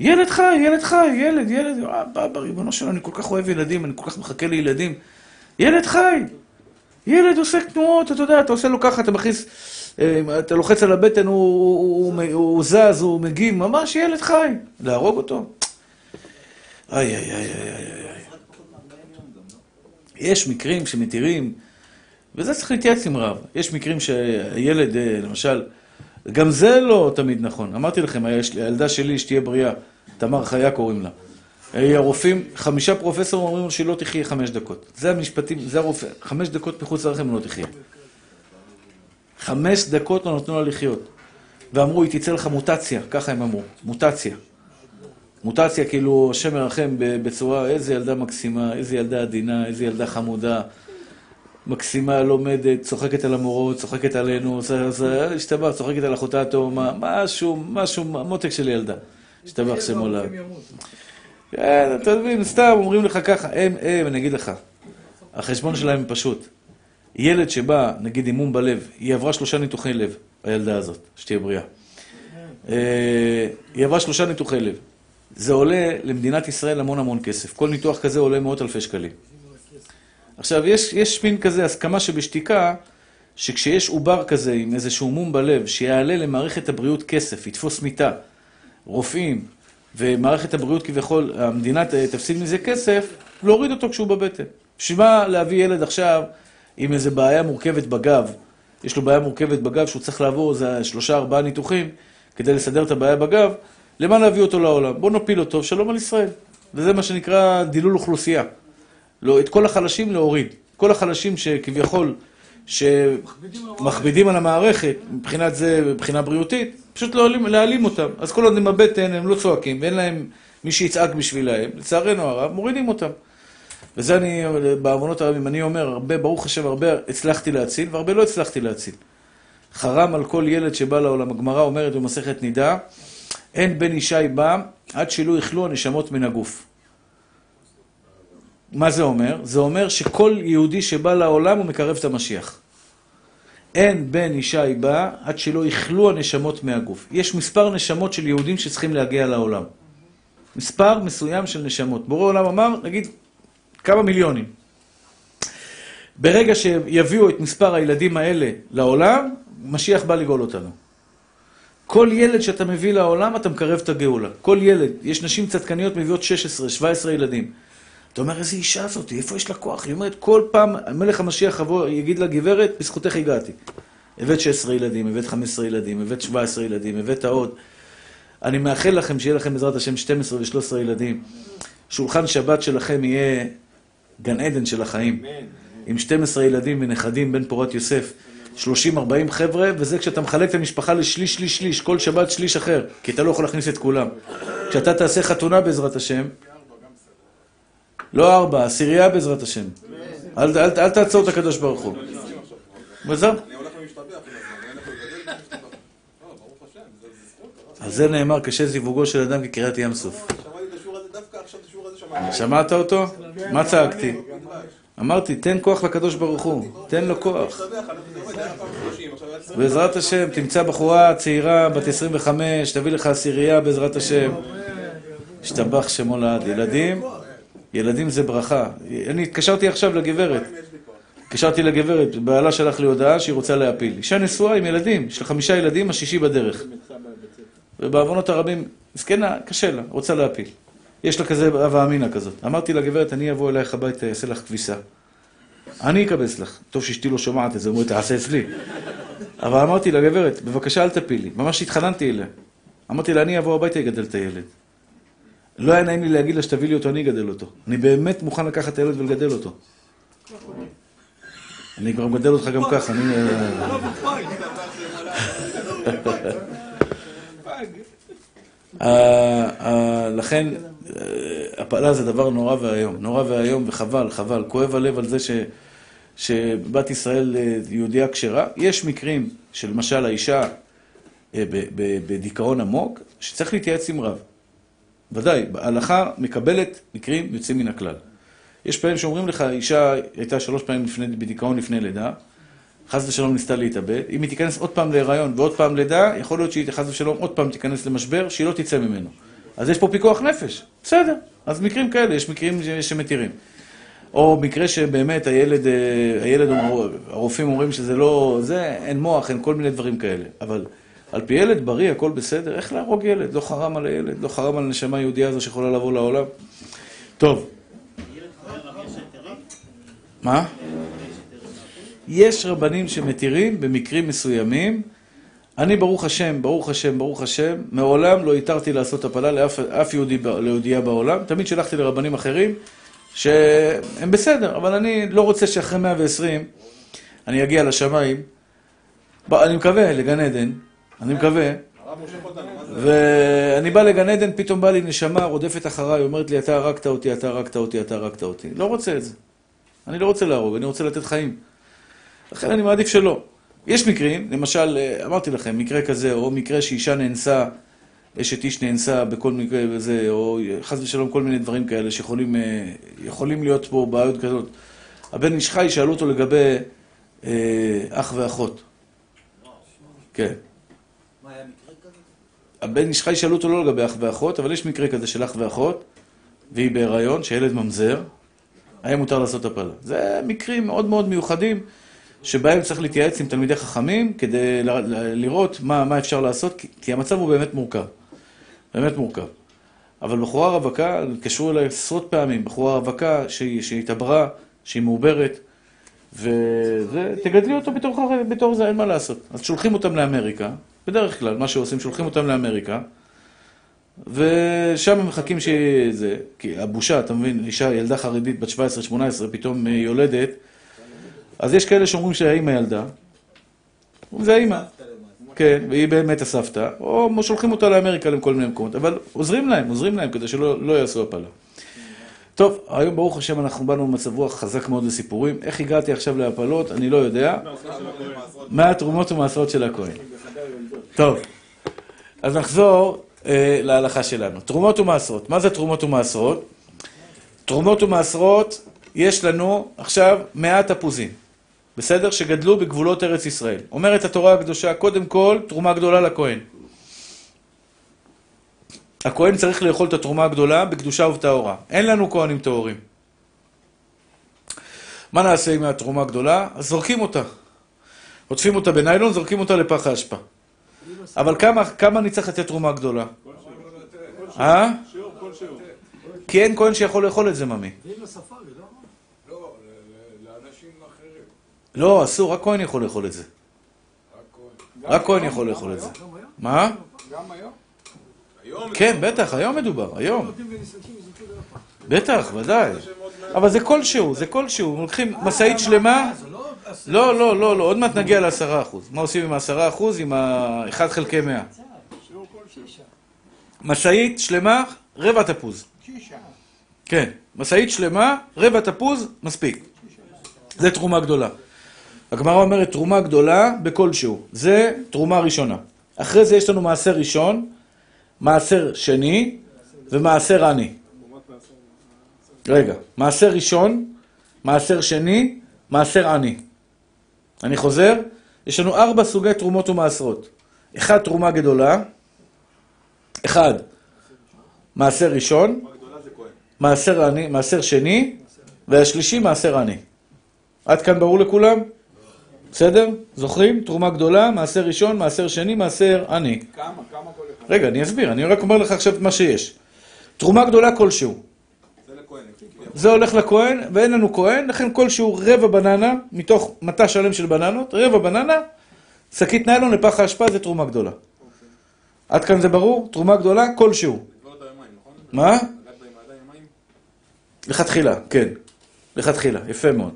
ילד חי, ילד חי, ילד, ילד, בבא, ריבונו שלו, אני כל כך אוהב ילדים, אני כל כך מחכה לילדים. ילד חי. ילד עושה תנועות, אתה יודע, אתה עושה לו ככה, אתה מכניס אתה לוחץ על הבטן, הוא זז, הוא מגיב, ממש ילד חי, להרוג אותו. איי, איי, איי, איי. יש מקרים שמתירים, וזה צריך להתייעץ עם רב. יש מקרים שהילד, למשל, גם זה לא תמיד נכון. אמרתי לכם, הילדה שלי, שתהיה בריאה, תמר חיה קוראים לה. הרופאים, חמישה פרופסורים אומרים שהיא לא תחיה חמש דקות. זה המשפטים, זה הרופא. חמש דקות מחוץ לרחם לא תחיה. חמש דקות לא נתנו לה לחיות. ואמרו, היא תצא לך מוטציה, ככה הם אמרו, מוטציה. מוטציה כאילו, השם מרחם בצורה, איזה ילדה מקסימה, איזה ילדה עדינה, איזה ילדה חמודה. מקסימה, לומדת, צוחקת על המורות, צוחקת עלינו, השתבח, צוחקת על אחותה התאומה, משהו, משהו, מותק של ילדה. השתבח שם עולה. כן, אתה יודעים, סתם אומרים לך ככה, הם, הם, אני אגיד לך, החשבון שלהם פשוט. ילד שבא, נגיד, אימום בלב, היא עברה שלושה ניתוחי לב, הילדה הזאת, שתהיה בריאה. היא עברה שלושה ניתוחי לב. זה עולה למדינת ישראל המון המון כסף. כל ניתוח כזה עולה מאות אלפי שקלים. עכשיו, יש, יש מין כזה הסכמה שבשתיקה, שכשיש עובר כזה עם איזשהו מום בלב, שיעלה למערכת הבריאות כסף, יתפוס מיטה, רופאים, ומערכת הבריאות כביכול, המדינה תפסיד מזה כסף, להוריד אותו כשהוא בבטן. שמה להביא ילד עכשיו עם איזו בעיה מורכבת בגב, יש לו בעיה מורכבת בגב שהוא צריך לעבור, זה שלושה ארבעה ניתוחים, כדי לסדר את הבעיה בגב, למה להביא אותו לעולם? בוא נפיל אותו, שלום על ישראל. וזה מה שנקרא דילול אוכלוסייה. לא, את כל החלשים להוריד. כל החלשים שכביכול, שמכבידים על המערכת, מבחינת זה, מבחינה בריאותית, פשוט להעלים, להעלים אותם. אז כל עוד הם הבטן, הם לא צועקים, ואין להם מי שיצעק בשבילהם. לצערנו הרב, מורידים אותם. וזה אני, בעוונות הרבים, אני אומר, הרבה, ברוך השם, הרבה הצלחתי להציל, והרבה לא הצלחתי להציל. חרם על כל ילד שבא לעולם. הגמרא אומרת במסכת נידה, אין בן אישי בא, עד שלא יאכלו הנשמות מן הגוף. מה זה אומר? זה אומר שכל יהודי שבא לעולם הוא מקרב את המשיח. אין בן אישי בא, עד שלא יאכלו הנשמות מהגוף. יש מספר נשמות של יהודים שצריכים להגיע לעולם. מספר מסוים של נשמות. בורא עולם אמר, נגיד, כמה מיליונים. ברגע שיביאו את מספר הילדים האלה לעולם, משיח בא לגאול אותנו. כל ילד שאתה מביא לעולם, אתה מקרב את הגאולה. כל ילד, יש נשים צדקניות מביאות שש עשרה, שבע עשרה ילדים. אתה אומר, איזה אישה הזאת, איפה יש לה כוח? היא אומרת, כל פעם, המלך המשיח יבוא, יגיד לה, גברת, בזכותך הגעתי. הבאת שש עשרה ילדים, הבאת חמש עשרה ילדים, הבאת שבע עשרה ילדים, הבאת עוד. אני מאחל לכם שיהיה לכם בעזרת השם שתים עשרה ושלוש עשרה ילדים. שולחן שבת שלכם יהיה גן עדן של החיים. עם שנים עשר ילדים ונכדים בן פורת יוסף. שלושים ארבעים חבר'ה, וזה כשאתה מחלק את המשפחה לשליש, שליש, שליש, כל שבת שליש אחר, כי אתה לא יכול להכניס את כולם. כשאתה תעשה חתונה בעזרת השם, לא ארבע, עשירייה בעזרת השם. אל תעצור את הקדוש ברוך הוא. בזר? אני הולך ומשתבח. על זה נאמר, קשה זיווגו של אדם כקריאת ים סוף. שמעת אותו? מה צעקתי? אמרתי, תן כוח לקדוש ברוך הוא, תן לו כוח. בעזרת השם, תמצא בחורה צעירה, בת עשרים וחמש, תביא לך עשירייה בעזרת השם. השתבח שמו לעד. ילדים, ילדים זה ברכה. אני התקשרתי עכשיו לגברת. התקשרתי לגברת, בעלה שלח לי הודעה שהיא רוצה להפיל. אישה נשואה עם ילדים, יש לה חמישה ילדים, השישי בדרך. ובעוונות הרבים, זקנה, קשה לה, רוצה להפיל. יש לה כזה רב האמינה כזאת. אמרתי לגברת, אני אבוא אלייך הביתה, אעשה לך כביסה. אני אקבס לך. טוב שאשתי לא שומעת את זה, אומרת, תעשה אצלי. אבל אמרתי לגברת, בבקשה אל תפילי. ממש התחננתי אליה. אמרתי לה, אני אבוא הביתה, אגדל את הילד. לא היה נעים לי להגיד לה שתביא לי אותו, אני אגדל אותו. אני באמת מוכן לקחת את הילד ולגדל אותו. אני כבר מגדל אותך גם ככה, אני... לכן... הפעלה זה דבר נורא והיום, נורא והיום, וחבל, חבל, כואב הלב על זה ש, שבת ישראל יהודיה כשרה. יש מקרים של למשל האישה בדיכאון עמוק, שצריך להתייעץ עם רב. ודאי, ההלכה מקבלת מקרים יוצאים מן הכלל. יש פעמים שאומרים לך, האישה הייתה שלוש פעמים לפני, בדיכאון לפני לידה, חס ושלום ניסתה להתאבד, אם היא תיכנס עוד פעם להיריון ועוד פעם לידה, יכול להיות שהיא חס ושלום עוד פעם תיכנס למשבר שהיא לא תצא ממנו. אז יש פה פיקוח נפש, בסדר. אז מקרים כאלה, יש מקרים שמתירים. או מקרה שבאמת הילד, הילד הרופאים אומרים שזה לא, זה, אין מוח, אין כל מיני דברים כאלה. אבל על פי ילד בריא, הכל בסדר, איך להרוג ילד? לא חרם על הילד, לא חרם על נשמה יהודייה הזו שיכולה לבוא לעולם. טוב. מה? יש רבנים שמתירים במקרים מסוימים. אני ברוך השם, ברוך השם, ברוך השם, מעולם לא התרתי לעשות הפלה לאף, אף יהודי, ליהודייה בעולם. תמיד שלחתי לרבנים אחרים שהם בסדר, אבל אני לא רוצה שאחרי מאה ועשרים אני אגיע לשמיים. אני מקווה לגן עדן, אני מקווה. ואני בא לגן עדן, פתאום בא לי נשמה רודפת אחריי, אומרת לי, אתה הרגת אותי, אתה הרגת אותי, אתה הרגת אותי. לא רוצה את זה. אני לא רוצה להרוג, אני רוצה לתת חיים. לכן אני מעדיף שלא. יש מקרים, למשל, אמרתי לכם, מקרה כזה, או מקרה שאישה נאנסה, אשת איש נאנסה בכל מקרה וזה, או חס ושלום כל מיני דברים כאלה שיכולים יכולים להיות פה בעיות כזאת. הבן איש חי, שאלו אותו לגבי אה, אח ואחות. כן. מה היה מקרה כזה? הבן איש חי, שאלו אותו לא לגבי אח ואחות, אבל יש מקרה כזה של אח ואחות, והיא בהיריון, שילד ממזר, היה מותר לעשות הפלה. זה מקרים מאוד מאוד מיוחדים, שבהם צריך להתייעץ עם תלמידי חכמים, כדי ל- ל- לראות מה, מה אפשר לעשות, כי, כי המצב הוא באמת מורכב. באמת מורכב. אבל בחורה רווקה, התקשרו אליי עשרות פעמים, בחורה רווקה שהיא, שהיא התעברה, שהיא מעוברת, ותגדלי אותו בתור, בתור זה, אין מה לעשות. אז שולחים אותם לאמריקה, בדרך כלל, מה שעושים, שולחים אותם לאמריקה, ושם הם מחכים שזה, כי הבושה, אתה מבין, אישה, ילדה חרדית בת שבע עשרה שמונה עשרה, פתאום יולדת, אז יש כאלה שאומרים שהאימא ילדה, זה האימא, כן, והיא באמת הסבתא, או שולחים אותה לאמריקה לכל מיני מקומות, אבל עוזרים להם, עוזרים להם כדי שלא יעשו הפלה. טוב, היום ברוך השם אנחנו באנו במצב רוח חזק מאוד לסיפורים, איך הגעתי עכשיו להפלות, אני לא יודע, מהתרומות ומעשרות של הכהן. טוב, אז נחזור להלכה שלנו. תרומות ומעשרות, מה זה תרומות ומעשרות? תרומות ומעשרות, יש לנו עכשיו מאה תפוזים. בסדר? שגדלו בגבולות ארץ ישראל. אומרת התורה הקדושה, קודם כל, תרומה גדולה לכהן. הכהן צריך לאכול את התרומה הגדולה בקדושה ובטהרה. אין לנו כהנים טהורים. מה נעשה עם התרומה הגדולה? אז זורקים אותה. עוטפים אותה בניילון, זורקים אותה לפח האשפה. אבל כמה, כמה אני צריך לתת תרומה גדולה? כל שיעור. אה? שיעור, כל שיעור. כי אין כהן שיכול לאכול את זה, ממי. ואם הספארי, לא? לא, לאנשים אחרים. לא, אסור, רק כהן יכול לאכול את זה. רק כהן יכול לאכול את זה. מה? גם היום? כן, בטח, היום מדובר, היום. בטח, ודאי. אבל זה כלשהו, זה כלשהו. לוקחים מסעית שלמה. לא, לא, לא, עוד מעט נגיע לעשרה אחוז. מה עושים עם העשרה אחוז? עם האחד חלקי מאה. שיעור כלשהו. מסעית שלמה, רבע תפוז. כן, מסעית שלמה, רבע תפוז, מספיק. זה תרומה גדולה. הגמרא אומרת תרומה גדולה בכלשהו. זה תרומה ראשונה. אחרי זה יש לנו מעשר ראשון, מעשר שני ומעשר עני. רגע, מעשר ראשון, מעשר שני, מעשר עני. אני חוזר, יש לנו ארבע סוגי תרומות ומעשרות. אחד תרומה גדולה, אחד מעשר ראשון, מעשר עני, מעשר שני, והשלישי מעשר עני. עד כאן ברור לכולם? בסדר? זוכרים? תרומה גדולה, מעשר ראשון, מעשר שני, מעשר עני. כמה? כמה כל אחד? רגע, אני אסביר, אני רק אומר לך עכשיו מה שיש. תרומה גדולה כלשהו. זה לכהן. זה הולך לכהן, ואין לנו כהן, לכן כלשהו רבע בננה, מתוך מטע שלם של בננות, רבע בננה, שקית ניילון לפח האשפה, זה תרומה גדולה. עד כאן זה ברור? תרומה גדולה כלשהו. מה? לכתחילה, כן. לכתחילה, יפה מאוד.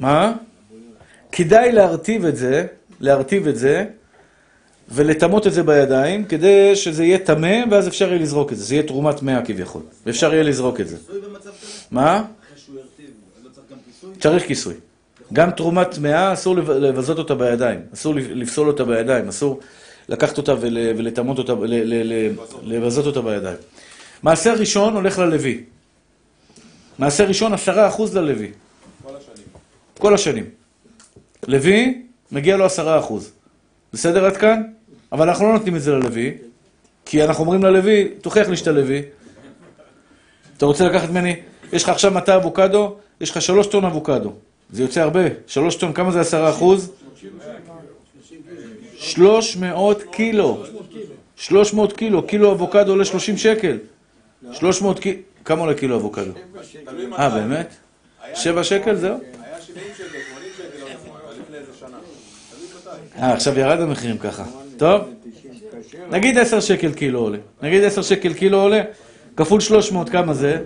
מה? כדאי להרטיב את זה, להרטיב את זה, ולטמות את זה בידיים, כדי שזה יהיה טמא, ואז אפשר יהיה לזרוק את זה. זה יהיה תרומת מאה כביכול. ואפשר יהיה לזרוק את זה. מה? צריך כיסוי. גם תרומת מאה, אסור לבזות אותה בידיים. אסור לפסול אותה בידיים. אסור לקחת אותה ולטמות אותה, לבזות אותה בידיים. מעשר ראשון הולך ללוי. מעשר ראשון עשרה אחוז ללוי. כל השנים. כל השנים. לוי, מגיע לו עשרה אחוז. בסדר עד כאן? אבל אנחנו לא נותנים את זה ללוי, כי אנחנו אומרים ללוי, תוכיח לי שאתה לוי. אתה רוצה לקחת ממני יש לך עכשיו מטה אבוקדו, יש לך שלוש טון אבוקדו. זה יוצא הרבה. שלוש טון, כמה זה עשרה אחוז? שלוש מאות קילו. שלוש מאות קילו. קילו אבוקדו עולה שלושים שקל. שלוש מאות קילו. כמה עולה קילו אבוקדו? אה, באמת? שבע שקל, זהו? היה שבעים שקל, שמונים שקל, אבל לפני איזה שנה. אה, עכשיו ירד המחירים ככה. טוב? נגיד עשר שקל קילו עולה. נגיד עשר שקל קילו עולה. כפול שלוש מאות, כמה זה?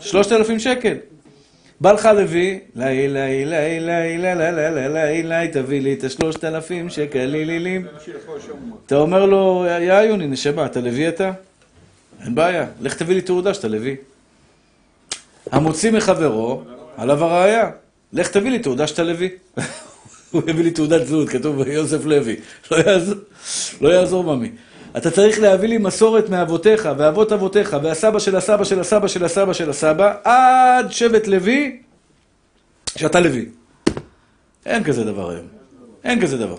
שלושת אלפים שקל. בא לך לוי, לי, לי, לי, לי, לי, לי, לי, לי, תביא לי את השלושת אלפים שקל, לי, לי, לי. אתה אומר לו, יא יוני, נשבע, אתה לוי אתה? אין בעיה, לך תביא לי תעודה שאתה לוי. המוציא מחברו, עליו הראיה, לך תביא לי תעודה שאתה לוי. הוא הביא לי תעודת זהות, כתוב יוסף לוי. לא יעזור ממי. אתה צריך להביא לי מסורת מאבותיך, ואבות אבותיך, והסבא של הסבא של הסבא של הסבא של הסבא, עד שבט לוי, שאתה לוי. אין כזה דבר היום. אין כזה דבר.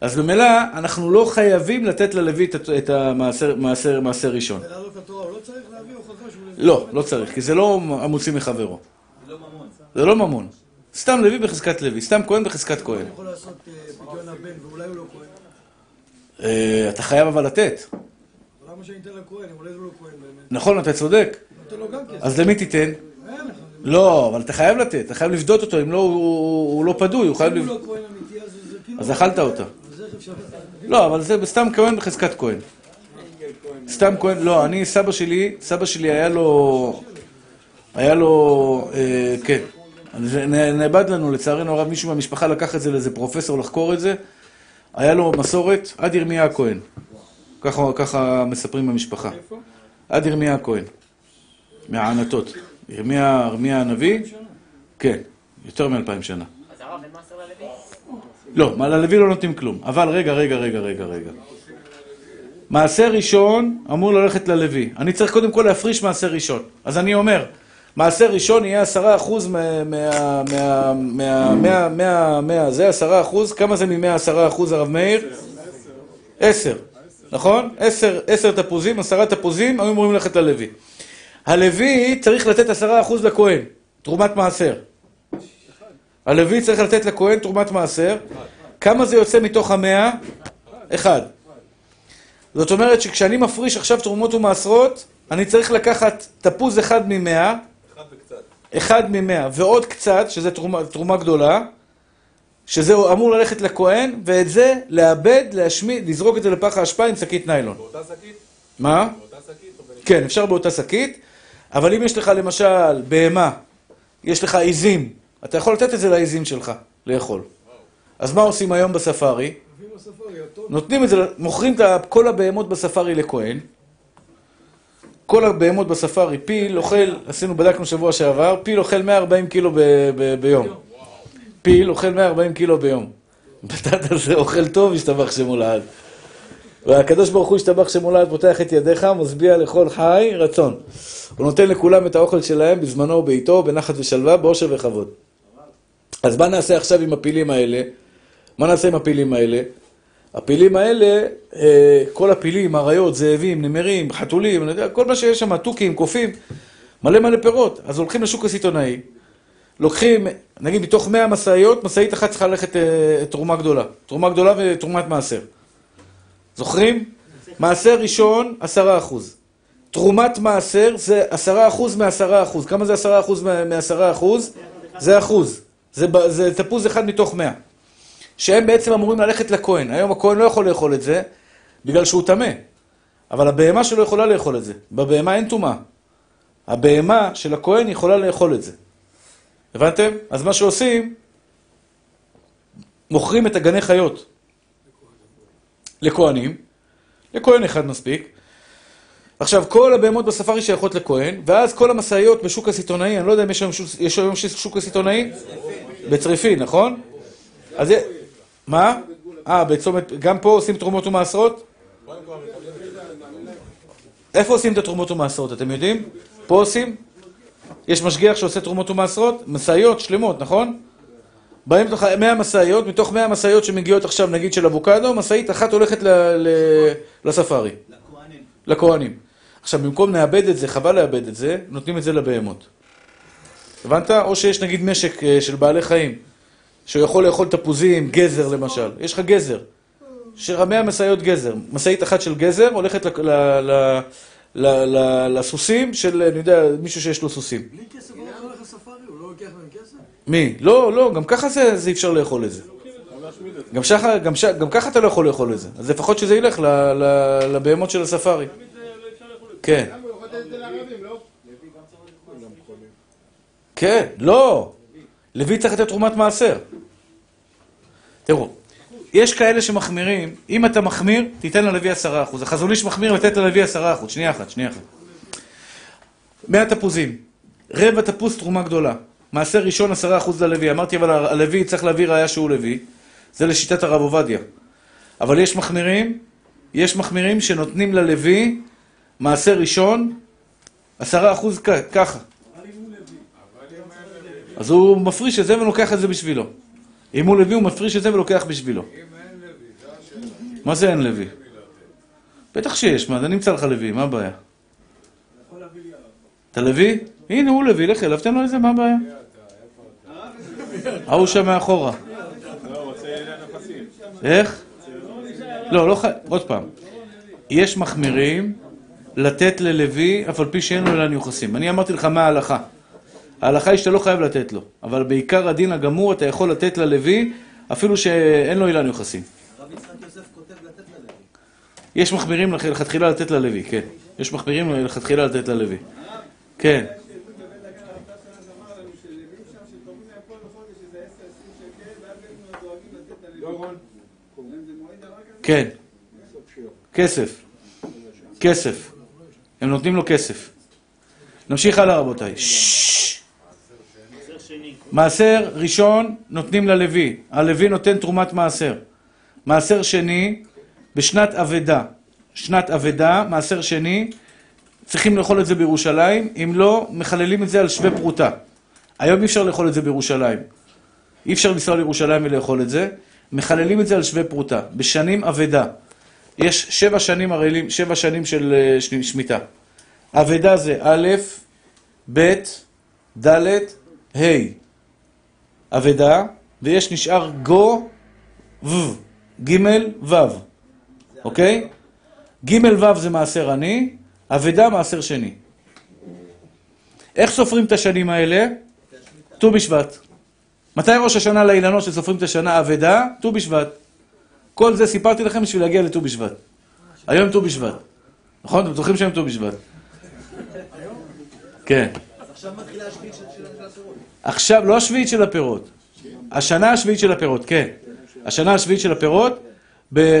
אז במילא, אנחנו לא חייבים לתת ללוי את המעשר ראשון. לא, לא צריך, כי זה לא המוציא מחברו. זה לא ממון. סתם לוי בחזקת לוי, סתם כהן בחזקת כהן. אני יכול לעשות פדיון הבן, ואולי הוא לא כהן. אתה חייב אבל לתת. למה שאני אתן לכהן? אולי זה לא כהן באמת. נכון, אתה צודק. אז למי תיתן? לא, אבל אתה חייב לתת, אתה חייב לבדות אותו, אם לא, הוא לא פדוי, הוא חייב לבדות. אז אכלת אותה. לא, אבל זה סתם כהן בחזקת כהן. סתם כהן, לא, אני, סבא שלי, סבא שלי היה לו, היה לו, כן. נאבד לנו, לצערנו הרב, מישהו מהמשפחה לקח את זה לאיזה פרופסור לחקור את זה. היה לו מסורת עד ירמיה הכהן. ככה, ככה מספרים במשפחה. איפה? עד ירמיה הכהן. מהענתות. ירמיה, ירמיה הנביא? כן, יותר מאלפיים שנה. אז הרב, אין מעשר ללוי? לא, ללוי לא נותנים כלום. אבל רגע, רגע, רגע, רגע, רגע. מעשר ראשון אמור ללכת ללוי. אני צריך קודם כל להפריש מעשר ראשון. אז אני אומר, מעשר ראשון יהיה עשרה אחוז מה... מה... מה... מה... מה... זה עשרה אחוז, כמה זה ממאה עשרה אחוז הרב מאיר? עשר. נכון? עשר, עשר תפוזים, עשרה תפוזים, היו אמורים ללכת ללוי. הלוי צריך לתת עשרה אחוז לכהן, תרומת מעשר. הלוי צריך לתת לכהן תרומת מעשר. כמה זה יוצא מתוך המאה? אחד. זאת אומרת שכשאני מפריש עכשיו תרומות ומעשרות, אני צריך לקחת תפוז אחד ממאה, אחד ממאה, ועוד קצת, שזה תרומה, תרומה גדולה, שזה אמור ללכת לכהן, ואת זה לאבד, להשמיד, לזרוק את זה לפח האשפה עם שקית ניילון. באותה שקית? מה? באותה שקית? כן, אפשר באותה שקית, אבל אם יש לך למשל בהמה, יש לך עיזים, אתה יכול לתת את זה לעיזים שלך, לאכול. וואו. אז מה עושים היום בספארי? נותנים את זה, מוכרים את כל הבהמות בספארי לכהן, כל הבהמות בספארי, פיל אוכל, עשינו, בדקנו שבוע שעבר, פיל אוכל מאה וארבעים קילו ביום. פיל אוכל מאה וארבעים קילו ביום. בטט הזה אוכל טוב, השתבח שמו לעד. והקדוש ברוך הוא השתבח שמו לעד, פותח את ידיך, משביע לכל חי, רצון. הוא נותן לכולם את האוכל שלהם, בזמנו וביתו, בנחת ושלווה, באושר וכבוד. אז מה נעשה עכשיו עם הפילים האלה? מה נעשה עם הפילים האלה? הפילים האלה, כל הפילים, הריות, זאבים, נמרים, חתולים, כל מה שיש שם, תוקים, קופים, מלא מלא פירות. אז הולכים לשוק הסיטונאי, לוקחים, נגיד, מתוך מאה מסעיות, מסעית אחת צריכה ללכת תרומה גדולה. תרומה גדולה ותרומת מעשר. זוכרים? מעשר ראשון, עשרה אחוז. תרומת מעשר זה עשרה אחוז מעשרה אחוז. כמה זה עשרה אחוז מעשרה אחוז? זה אחוז. זה תפוז אחד מתוך מאה. שהם בעצם אמורים ללכת לכהן. היום הכהן לא יכול לאכול את זה, בגלל שהוא טמא. אבל הבהמה שלו יכולה לאכול את זה. בבהמה אין טומאה. הבהמה של הכהן יכולה לאכול את זה. הבנתם? אז מה שעושים, מוכרים את הגני חיות. לכהנים. לכהן אחד מספיק. עכשיו, כל הבהמות בספארי שייכות לכהן, ואז כל המשאיות בשוק הסיטונאי, אני לא יודע אם יש היום שוק, יש היום שוק הסיטונאי? בצריפין, נכון? אז זה... מה? אה, בצומת... גם פה עושים תרומות ומעשרות? איפה עושים את התרומות ומעשרות, אתם יודעים? פה עושים? יש משגיח שעושה תרומות ומעשרות? מסעיות שלמות, נכון? באים מתוך מאה מסעיות, מתוך מאה מסעיות שמגיעות עכשיו, נגיד, של אבוקדו, מסעית אחת הולכת לספארי. לכהנים. לכהנים. עכשיו במקום נאבד את זה, חבל לאבד את זה, נותנים את זה לבהמות. הבנת? או שיש נגיד משק של בעלי חיים, שהוא יכול לאכול תפוזים, גזר למשל. יש לך גזר, שרמיה מסעיות גזר. מסעית אחת של גזר הולכת ל... ל... ל... ל... ל... לסוסים של, אני יודע, מישהו שיש לו סוסים. בלי כסף הוא לא הולך לספארי, הוא לא לוקח מהם כסף? מי? לא, לא, גם ככה זה, זה אפשר לאכול את זה. גם, שכה, גם, ש... גם ככה אתה לא יכול לאכול את זה. אז לפחות שזה ילך ל... ל... לבהמות של הספארי. כן. כן, לא. לוי צריך לתת תרומת מעשר. תראו, יש כאלה שמחמירים, אם אתה מחמיר, תיתן ללוי עשרה אחוז. החזוני שמחמיר לתת ללוי עשרה אחוז. שנייה אחת, שנייה אחת. מאה תפוזים. רבע תפוז תרומה גדולה. מעשר ראשון עשרה אחוז ללוי. אמרתי, אבל הלוי צריך להביא ראיה שהוא לוי. זה לשיטת הרב עובדיה. אבל יש מחמירים, יש מחמירים שנותנים ללוי מעשר ראשון, עשרה אחוז ככה. אז הוא מפריש את זה ולוקח את זה בשבילו. אם הוא לוי, הוא מפריש את זה ולוקח בשבילו. אם אין לוי, זה השאלה. מה זה אין לוי? בטח שיש, מה? אני נמצא לך לוי, מה הבעיה? אתה לוי? הנה, הוא לוי, לך אליו, תן לו איזה, מה הבעיה? ההוא שם מאחורה. לא, רוצה לנפסים. איך? לא, לא חי... עוד פעם. יש מחמירים לתת ללוי, אף על פי שאין לו אלא ניוחסים. אני אמרתי לך מה ההלכה. ההלכה היא שאתה לא חייב לתת לו, אבל בעיקר הדין הגמור אתה יכול לתת ללוי, אפילו שאין לו אילן יוחסים. רבי יצחק יוסף כותב לתת ללוי. יש מחמירים לכתחילה לתת ללוי, כן. יש מחמירים לכתחילה לתת ללוי. כן. כן. כסף. כסף. הם נותנים לו כסף. נמשיך הלאה רבותיי. מעשר ראשון נותנים ללוי, הלוי נותן תרומת מעשר. מעשר שני, בשנת עבדה, שנת עבדה, מעשר שני, צריכים לאכול את זה בירושלים, אם לא, מחללים את זה על שווה פרוטה. היום אי אפשר לאכול את זה בירושלים. אי אפשר לנסוע לירושלים ולאכול את זה, מחללים את זה על שווה פרוטה. בשנים עבדה, יש שבע שנים הרעילים, שבע שנים של שמיטה. עבדה זה א', ב', ד', ה'. עבדה, ויש נשאר גו, וו, גימל, וו, אוקיי? גימל וו זה מעשר עני, עבדה מעשר שני. איך סופרים את השנים האלה? ט"ו בשבט. מתי ראש השנה לאילנות שסופרים את השנה עבדה? ט"ו בשבט. כל זה סיפרתי לכם בשביל להגיע לט"ו בשבט. היום ט"ו בשבט. נכון? אתם בטוחים שהם ט"ו בשבט? כן. עכשיו מתחילה השביעית של הפירות. עכשיו, לא השביעית של הפירות. השנה השביעית של הפירות, כן. השנה השביעית של הפירות.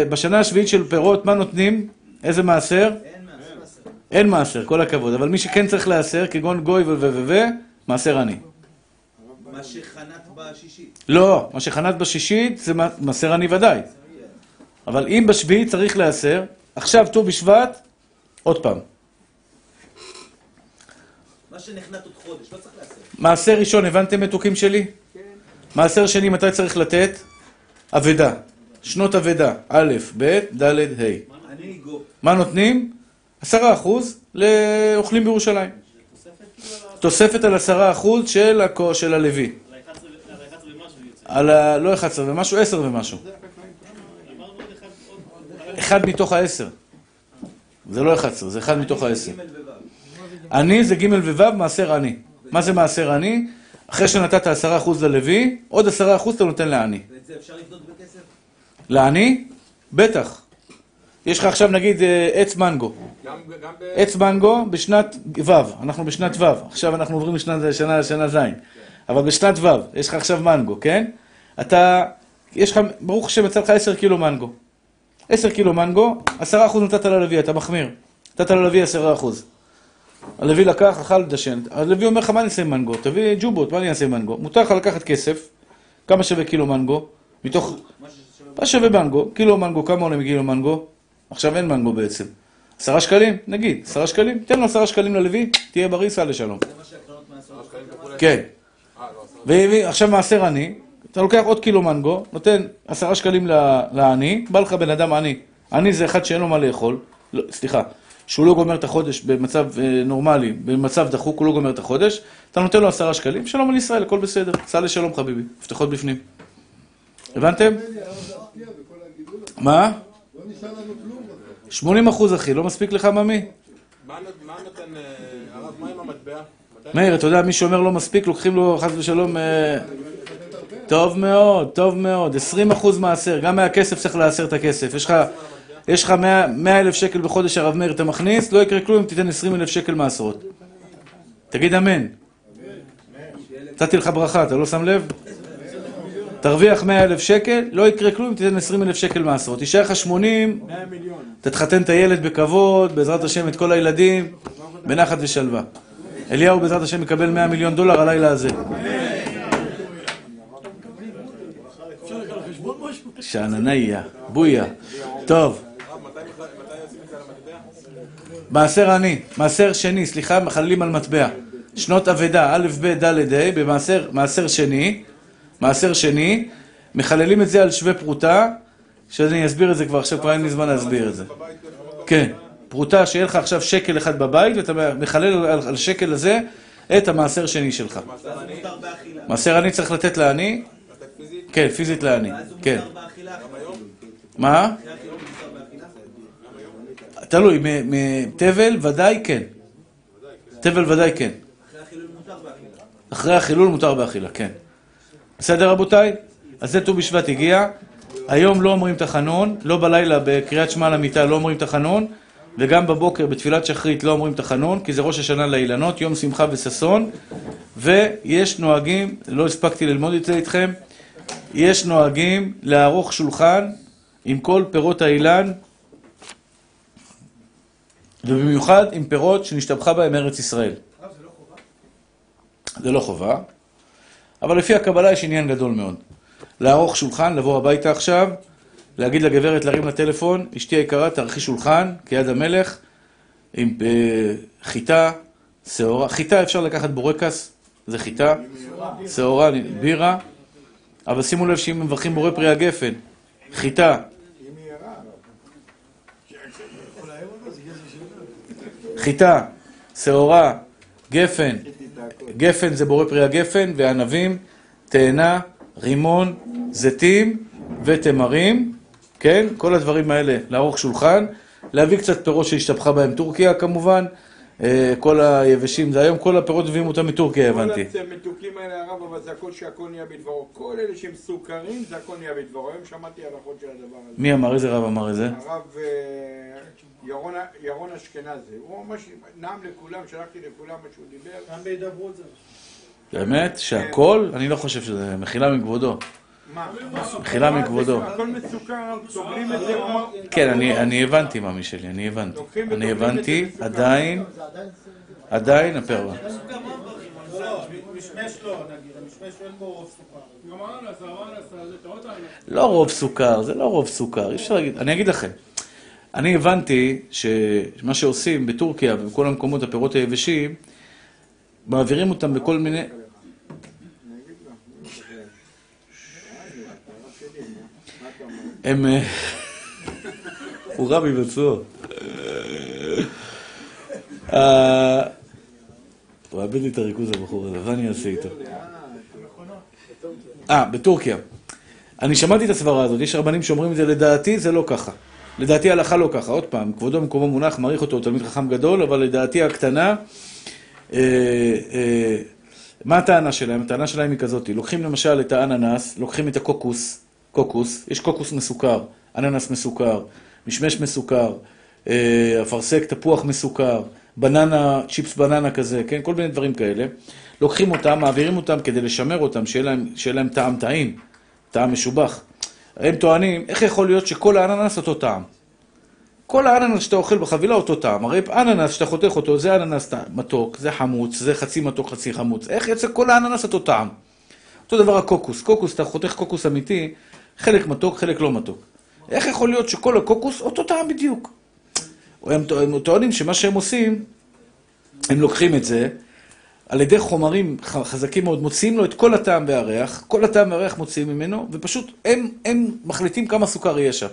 בשנה השביעית של פירות, מה נותנים? איזה מעשר? אין מעשר, כל הכבוד. אבל מי שכן צריך לעשר, כגון גוי ו... מעשר עני. מה שחנת בשישית. לא, מה שחנת בשישית זה מעשר עני ודאי. אבל אם בשביעית צריך לעשר, עכשיו ט"ו בשבט, עוד פעם. מה שנחנת עוד חודש, לא צריך לעשר. מעשר ראשון, הבנתם מתוקים שלי? כן. מעשר שני, מתי צריך לתת? עבדה. שנות עבדה. א', ב', ד', ה'. מה נותנים? עשרה אחוז לאוכלים בירושלים. תוספת על עשרה אחוז של הלוי. על ה-אחת עשרה ומשהו יוצא. לא אחת עשרה ומשהו, עשר ומשהו. אחד מתוך העשר. זה לא אחת עשרה, זה אחד מתוך העשר. אני זה ג' וו' מעשר עני. מה זה מעשר עני? אחרי שנתת עשרה אחוז ללוי, עוד עשרה אחוז אתה נותן לעני. ואת זה אפשר לבדוק בכסף? לעני? בטח. יש לך עכשיו נגיד עץ מנגו. עץ מנגו בשנת ו', אנחנו בשנת ו', עכשיו אנחנו עוברים משנת שנה לשנה ז', אבל בשנת ו', יש לך עכשיו מנגו, כן? אתה, יש לך, ברוך שמצא לך עשר קילו מנגו. עשר קילו מנגו, עשרה אחוז נתת ללוי, אתה מחמיר. נתת ללוי עשרה אחוז. הלוי לקח, אכל דשן. הלוי אומר לך, מה אני אעשה עם מנגו? תביא ג'ובות, מה אני אעשה עם מנגו? מותר לך לקחת כסף, כמה שווה קילו מנגו? מתוך... מה שווה מנגו? קילו מנגו, כמה עולה מקילו מנגו? עכשיו אין מנגו בעצם. עשרה שקלים, נגיד, עשרה שקלים, תן לו עשרה שקלים ללוי, תהיה בריא, סע לשלום. זה מה שהקרנות מעשרה שקלים? כן. ועכשיו מעשר עני, אתה לוקח עוד קילו מנגו, נותן עשרה שקלים לעני, בא לך בן אדם עני. עני זה אחד שאין לו מה לאכול, סליחה. שהוא לא גומר את החודש במצב נורמלי, במצב דחוק, הוא לא גומר את החודש, אתה נותן לו עשרה שקלים, שלום על ישראל, הכל בסדר, סע לשלום חביבי, מפתחות בפנים. הבנתם? מה? שמונים אחוז אחי, לא מספיק לך ממי? מה נותן הרב, מה עם המטבע? מאיר, אתה יודע, מי שאומר לא מספיק, לוקחים לו חס ושלום... טוב מאוד, טוב מאוד, עשרים אחוז מעשר, גם מהכסף צריך לעשר את הכסף. יש לך מאה אלף שקל בחודש הרב מאיר, אתה מכניס, לא יקרה כלום אם תיתן עשרים אלף שקל מעשרות. תגיד אמן. נתתי לך ברכה, אתה לא שם לב? תרוויח מאה אלף שקל, לא יקרה כלום אם תיתן עשרים אלף שקל מעשרות. תישאר לך שמונים, תתחתן את הילד בכבוד, בעזרת השם את כל הילדים, בנחת ושלווה. אליהו בעזרת השם יקבל מאה מיליון דולר הלילה הזה. שענניה, בויה. טוב. מעשר עני, מעשר שני, סליחה, מחללים על מטבע. שנות עבדה, א' ב' ד' ה', במעשר, מעשר שני, מעשר שני, מחללים את זה על שווה פרוטה, שאני אסביר את זה כבר עכשיו, כבר אין לי זמן להסביר את זה. כן, פרוטה שיהיה לך עכשיו שקל אחד בבית, ואתה מחלל על שקל הזה את המעשר שני שלך. מעשר עני צריך לתת לעני, כן, פיזית לעני, כן. מה? תלוי, תבל ודאי כן. תבל ודאי כן. אחרי החילול מותר באכילה, כן. בסדר רבותיי? אז זה ט"ו בשבט הגיע. היום לא אומרים תחנון, לא בלילה בקריאת שמע על המיטה לא אומרים תחנון, וגם בבוקר בתפילת שחרית לא אומרים תחנון, כי זה ראש השנה לאילנות, יום שמחה וששון, ויש נוהגים, לא הספקתי ללמוד את זה איתכם, יש נוהגים לערוך שולחן עם כל פירות האילן, ובמיוחד עם פירות שנשתבחה בהם ארץ ישראל. זה לא חובה? זה לא חובה, אבל לפי הקבלה יש עניין גדול מאוד. לערוך שולחן, לבוא הביתה עכשיו, להגיד לגברת, להרים לטלפון, אשתי היקרה, תערכי שולחן כיד המלך, עם חיטה, שעורה. חיטה אפשר לקחת בורקס, זה חיטה, שעורה, בירה, אבל שימו לב שאם מברכים בורא פרי הגפן, חיטה. חיטה, שעורה, גפן. גפן זה בורא פרי הגפן, וענבים, תאנה, רימון, זיתים ותמרים. כן? כל הדברים האלה, לערוך שולחן. להביא קצת פירות שהשתבחה בהם טורקיה כמובן. כל היבשים, זה היום כל הפירות מביאים אותם מטורקיה, הבנתי. כל המתוקים האלה הרב, אבל זה הכל שהכל נהיה בדברו. כל אלה שהם סוכרים, זה הכל נהיה בדברו. היום שמעתי הלכות של הדבר הזה. מי אמר? איזה רב אמר את זה? הרב ירון אשכנזי. הוא ממש נעם לכולם, שלחתי לכולם מה שהוא דיבר. גם בהידברות זה. באמת? שהכל? אני לא חושב שזה מחילה מכבודו. מה? מחילה מכבודו. הכל מסוכר, סוגרים את זה. כן, אני הבנתי מאמי שלי, אני הבנתי. אני הבנתי, עדיין, עדיין הפרווה. לא רוב סוכר, זה לא רוב סוכר, אי אפשר להגיד, אני אגיד לכם. אני הבנתי שמה שעושים בטורקיה ובכל המקומות הפירות היבשים, מעבירים אותם בכל מיני... הם... הוא רבי בצור. הוא אבד לי את הריכוז הבחור הזה, ואני אעשה איתו. אה, בטורקיה. אני שמעתי את הסברה הזאת, יש רבנים שאומרים את זה, לדעתי זה לא ככה. לדעתי ההלכה לא ככה, עוד פעם, כבודו במקומו מונח, מעריך אותו, תלמיד חכם גדול, אבל לדעתי הקטנה, מה הטענה שלהם? הטענה שלהם היא כזאת, לוקחים למשל את האננס, לוקחים את הקוקוס, קוקוס, יש קוקוס מסוכר, אננס מסוכר, משמש מסוכר, אפרסק תפוח מסוכר, בננה, צ'יפס בננה כזה, כן? כל מיני דברים כאלה. לוקחים אותם, מעבירים אותם כדי לשמר אותם, שיהיה להם, שיהיה להם טעם טעים, טעם משובח. הם טוענים, איך יכול להיות שכל האננס אותו טעם? כל האננס שאתה אוכל בחבילה אותו טעם. הרי אננס שאתה חותך אותו, זה אננס מתוק, זה חמוץ, זה חצי מתוק, חצי חמוץ. איך יצא כל האננס אותו טעם? אותו דבר הקוקוס. קוקוס, אתה חותך קוקוס אמיתי, חלק מתוק, חלק לא מתוק. איך יכול להיות שכל הקוקוס אותו טעם בדיוק? הם טוענים שמה שהם עושים, הם לוקחים את זה, על ידי חומרים חזקים מאוד, מוציאים לו את כל הטעם והריח, כל הטעם והריח מוציאים ממנו, ופשוט הם, הם מחליטים כמה סוכר יהיה שם.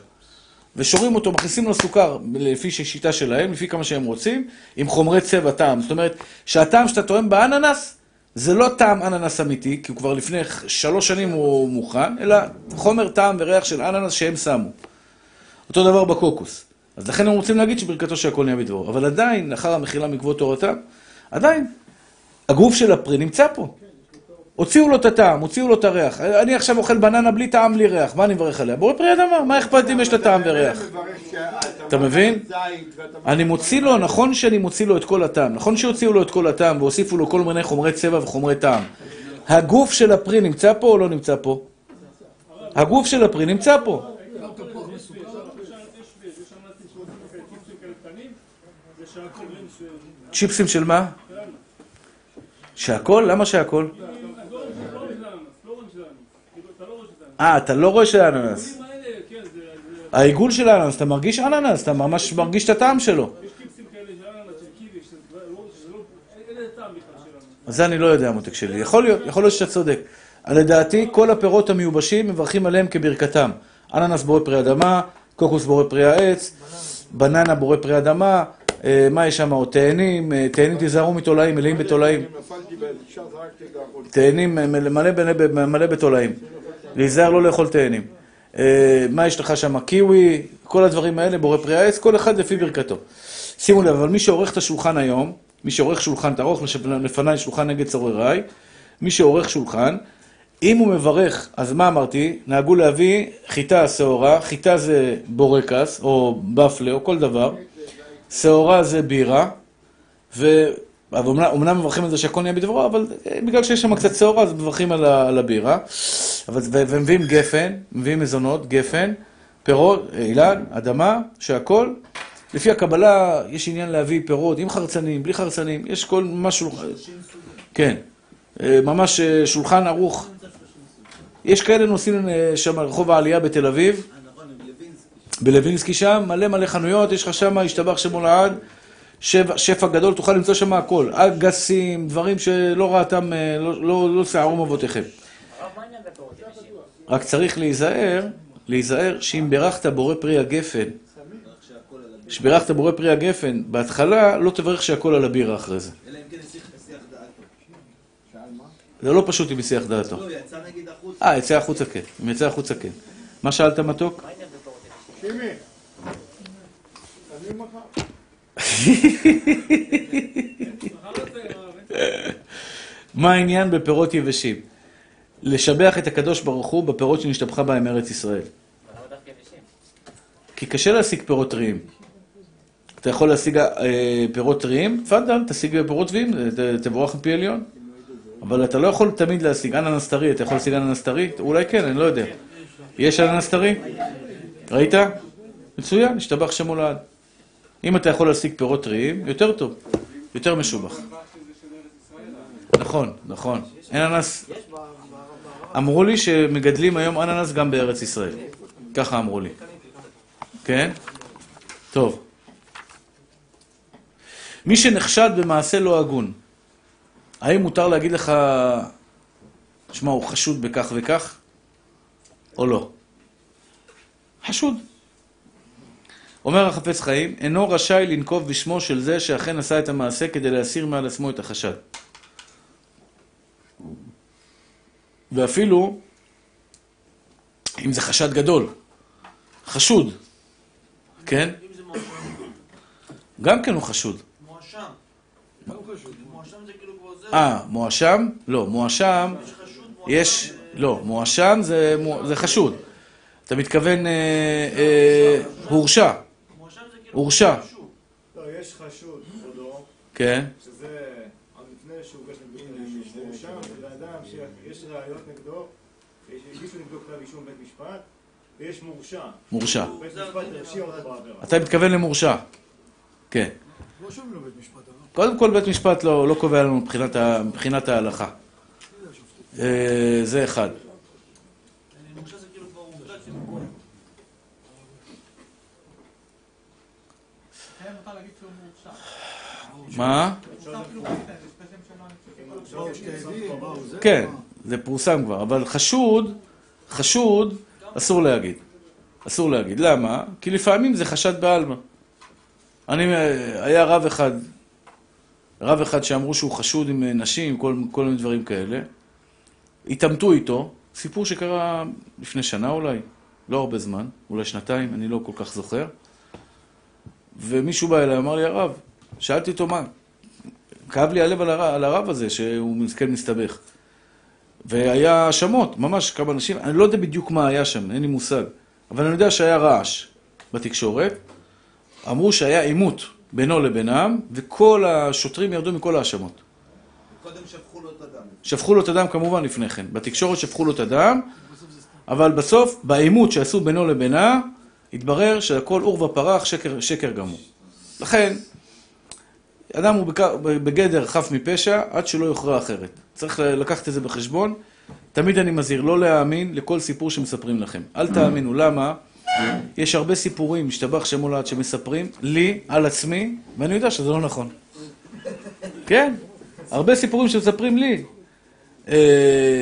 ושורים אותו, מכניסים לו סוכר לפי שיטה שלהם, לפי כמה שהם רוצים, עם חומרי צבע טעם. זאת אומרת, שהטעם שאתה טועם באננס, זה לא טעם אננס אמיתי, כי הוא כבר לפני שלוש שנים הוא מוכן, אלא חומר טעם וריח של אננס שהם שמו. אותו דבר בקוקוס. אז לכן הם רוצים להגיד שברכתו שהכל נהיה בדברו. אבל עדיין, אחר המחילה מקוות תורתם, עדיין, הגוף של הפרי נמצא פה. הוציאו לו את הטעם, הוציאו לו את הריח. אני עכשיו אוכל בננה בלי טעם, בלי ריח. מה אני מברך עליה? בורא פרי אדמה, מה אכפת אם יש את הטעם וריח? אתה מבין? אני מוציא לו, נכון שאני מוציא לו את כל הטעם. נכון שהוציאו לו את כל הטעם והוסיפו לו כל מיני חומרי צבע וחומרי טעם. הגוף של הפרי נמצא פה או לא נמצא פה? הגוף של הפרי נמצא פה. צ'יפסים של מה? שהכל? למה שהכל? אה, אתה לא רואה של האננס. העיגול של האננס, אתה מרגיש אננס, אתה ממש מרגיש את הטעם שלו. יש קיפסים כאלה של האננס, של קיבי, שזה לא... אין טעם בכלל של האננס. אז אני לא יודע, מותק שלי. יכול להיות שאתה צודק. לדעתי, כל הפירות המיובשים מברכים עליהם כברכתם. אננס בורא פרי אדמה, קוקוס בורא פרי העץ, בננה בורא פרי אדמה, מה יש שם? או תאנים, תאנים תיזהרו מתולעים, מלאים בתולעים. תאנים מלא בתולעים. להיזהר לא לאכול תאנים. מה יש לך שם? קיווי, כל הדברים האלה, בורא פרי העץ, כל אחד לפי ברכתו. שימו לב, אבל מי שעורך את השולחן היום, מי שעורך שולחן תערוך, לפניי שולחן נגד צורריי, מי שעורך שולחן, אם הוא מברך, אז מה אמרתי? נהגו להביא חיטה שעורה, חיטה זה בורקס, או בפלה, או כל דבר. שעורה זה בירה, ואומנם מברכים על זה שהכל נהיה בדברו, אבל בגלל שיש שם קצת שעורה, אז מברכים על הבירה. ומביאים גפן, מביאים מזונות, גפן, פירות, אילן, אדמה, שהכל. לפי הקבלה יש עניין להביא פירות עם חרצנים, בלי חרצנים, יש כל ממש שולחן. כן, ממש שולחן ערוך. יש כאלה נוסעים שם רחוב העלייה בתל אביב, בלווינסקי שם, מלא מלא חנויות, יש לך שם, השתבח שמו לעד, שפע גדול, תוכל למצוא שם הכל, אגסים, דברים שלא ראתם, לא שערו מבותיכם. רק צריך להיזהר, להיזהר שאם ברכת בורא פרי הגפן, שברכת בורא פרי הגפן, בהתחלה לא תברך שהכל על הבירה אחרי זה. אלא אם כן נסיך בשיח דעתו. זה לא פשוט אם נסיח דעתו. לא, יצא נגיד החוצה. אה, יצא החוצה כן, אם יצא החוצה כן. מה שאלת מתוק? שימי, אני מחר. מה העניין בפירות יבשים? לשבח את הקדוש ברוך הוא בפירות שנשתבחה בהם ארץ ישראל. כי קשה להשיג פירות טריים. אתה יכול להשיג פירות טריים, תפאדל, תשיג פירות טריים, תבורך מפי עליון. אבל אתה לא יכול תמיד להשיג אננס טרי, אתה יכול להשיג אננס טרי? אולי כן, אני לא יודע. יש אננס טרי? ראית? מצוין, השתבח שמו לעד. אם אתה יכול להשיג פירות טריים, יותר טוב, יותר משובח. נכון, נכון. אננס... אמרו לי שמגדלים היום אננס גם בארץ ישראל. ככה אמרו לי. כן? טוב. מי שנחשד במעשה לא הגון, האם מותר להגיד לך, שמע, הוא חשוד בכך וכך, או לא? חשוד. אומר החפץ חיים, אינו רשאי לנקוב בשמו של זה שאכן עשה את המעשה כדי להסיר מעל עצמו את החשד. ואפילו, אם זה חשד גדול, חשוד, כן? גם כן הוא חשוד. מואשם. לא חשוד. מואשם זה כאילו בעוזר. אה, מואשם? לא, מואשם... יש... לא, מואשם זה חשוד. אתה מתכוון הורשע, הורשע. לא, יש חשוד, חודו, כן. שזה, לפני שהוא גש נגדו, הורשע, זה לאדם שיש ראיות נגדו, יש נגדו כתב אישום בית משפט, ויש מורשע. מורשע. בית משפט הרשיע אותו בעבירה. אתה מתכוון למורשע, כן. לא שומעים לו בית משפט, אבל. קודם כל בית משפט לא קובע לנו מבחינת ההלכה. זה אחד. מה? כן, זה פורסם כבר, אבל חשוד, חשוד, אסור להגיד. אסור להגיד. למה? כי לפעמים זה חשד בעלמא. אני, היה רב אחד, רב אחד שאמרו שהוא חשוד עם נשים, כל, כל מיני דברים כאלה. התאמתו איתו, סיפור שקרה לפני שנה אולי, לא הרבה זמן, אולי שנתיים, אני לא כל כך זוכר. ומישהו בא אליי, אמר לי הרב, שאלתי אותו מה, כאב לי הלב על, הר... על הרב הזה, שהוא מסכן מסתבך. והיה שמות, ממש כמה אנשים, אני לא יודע בדיוק מה היה שם, אין לי מושג. אבל אני יודע שהיה רעש בתקשורת, אמרו שהיה עימות בינו לבינם, וכל השוטרים ירדו מכל האשמות. קודם שפכו לו את הדם. שפכו לו את הדם כמובן לפני כן. בתקשורת שפכו לו את הדם, אבל בסוף, בעימות שעשו בינו לבינה, התברר שהכל אור ופרח, שקר, שקר גמור. לכן, אדם הוא בגדר חף מפשע, עד שלא יוכרע אחרת. צריך לקחת את זה בחשבון. תמיד אני מזהיר לא להאמין לכל סיפור שמספרים לכם. אל תאמינו. למה? יש הרבה סיפורים, משתבח שם הולד, שמספרים לי, על עצמי, ואני יודע שזה לא נכון. כן? הרבה סיפורים שמספרים לי.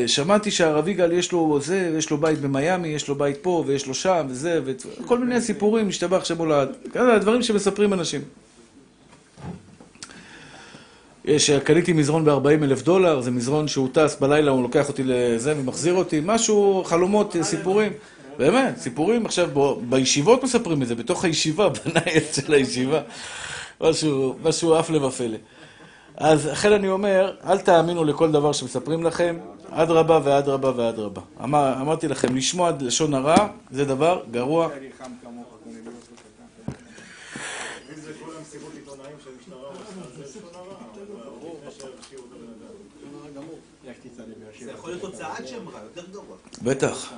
שמעתי שהרב יגאל יש לו זה, ויש לו בית במיימי, יש לו בית פה, ויש לו שם, וזה, וכל מיני סיפורים, משתבח שם הולד. כאלה הדברים שמספרים אנשים. שקניתי מזרון ב-ארבעים אלף דולר, זה מזרון שהוא טס בלילה, הוא לוקח אותי לזה ומחזיר אותי, משהו, חלומות, סיפורים. באמת, סיפורים עכשיו, בישיבות מספרים את זה, בתוך הישיבה, בנייס של הישיבה, משהו אף לבפלא. אז אחרי אני אומר, אל תאמינו לכל דבר שמספרים לכם, עד רבה ועד רבה ועד רבה. אמרתי לכם, לשמוע לשון הרע, זה דבר גרוע. זה יכול להיות הוצאת שם רע, יותר גרוע. בטח.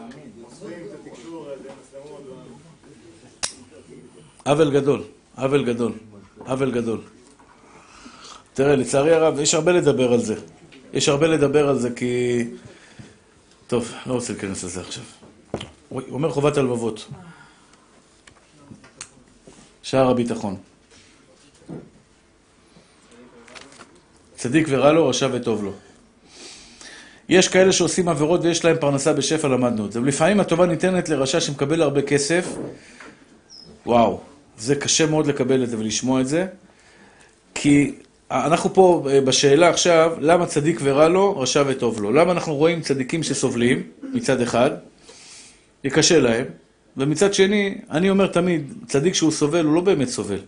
עוול גדול, עוול גדול, עוול גדול. תראה, לצערי הרב, יש הרבה לדבר על זה. יש הרבה לדבר על זה כי... טוב, לא רוצה להיכנס לזה עכשיו. הוא אומר חובת הלבבות. שער הביטחון. צדיק ורע לו, רשע וטוב לו. יש כאלה שעושים עבירות ויש להם פרנסה בשפע, למדנו את זה. ולפעמים הטובה ניתנת לרשע שמקבל הרבה כסף. וואו, זה קשה מאוד לקבל את זה ולשמוע את זה. כי אנחנו פה בשאלה עכשיו, למה צדיק ורע לו, רשע וטוב לו? למה אנחנו רואים צדיקים שסובלים מצד אחד, יקשה להם, ומצד שני, אני אומר תמיד, צדיק שהוא סובל, הוא לא באמת סובל.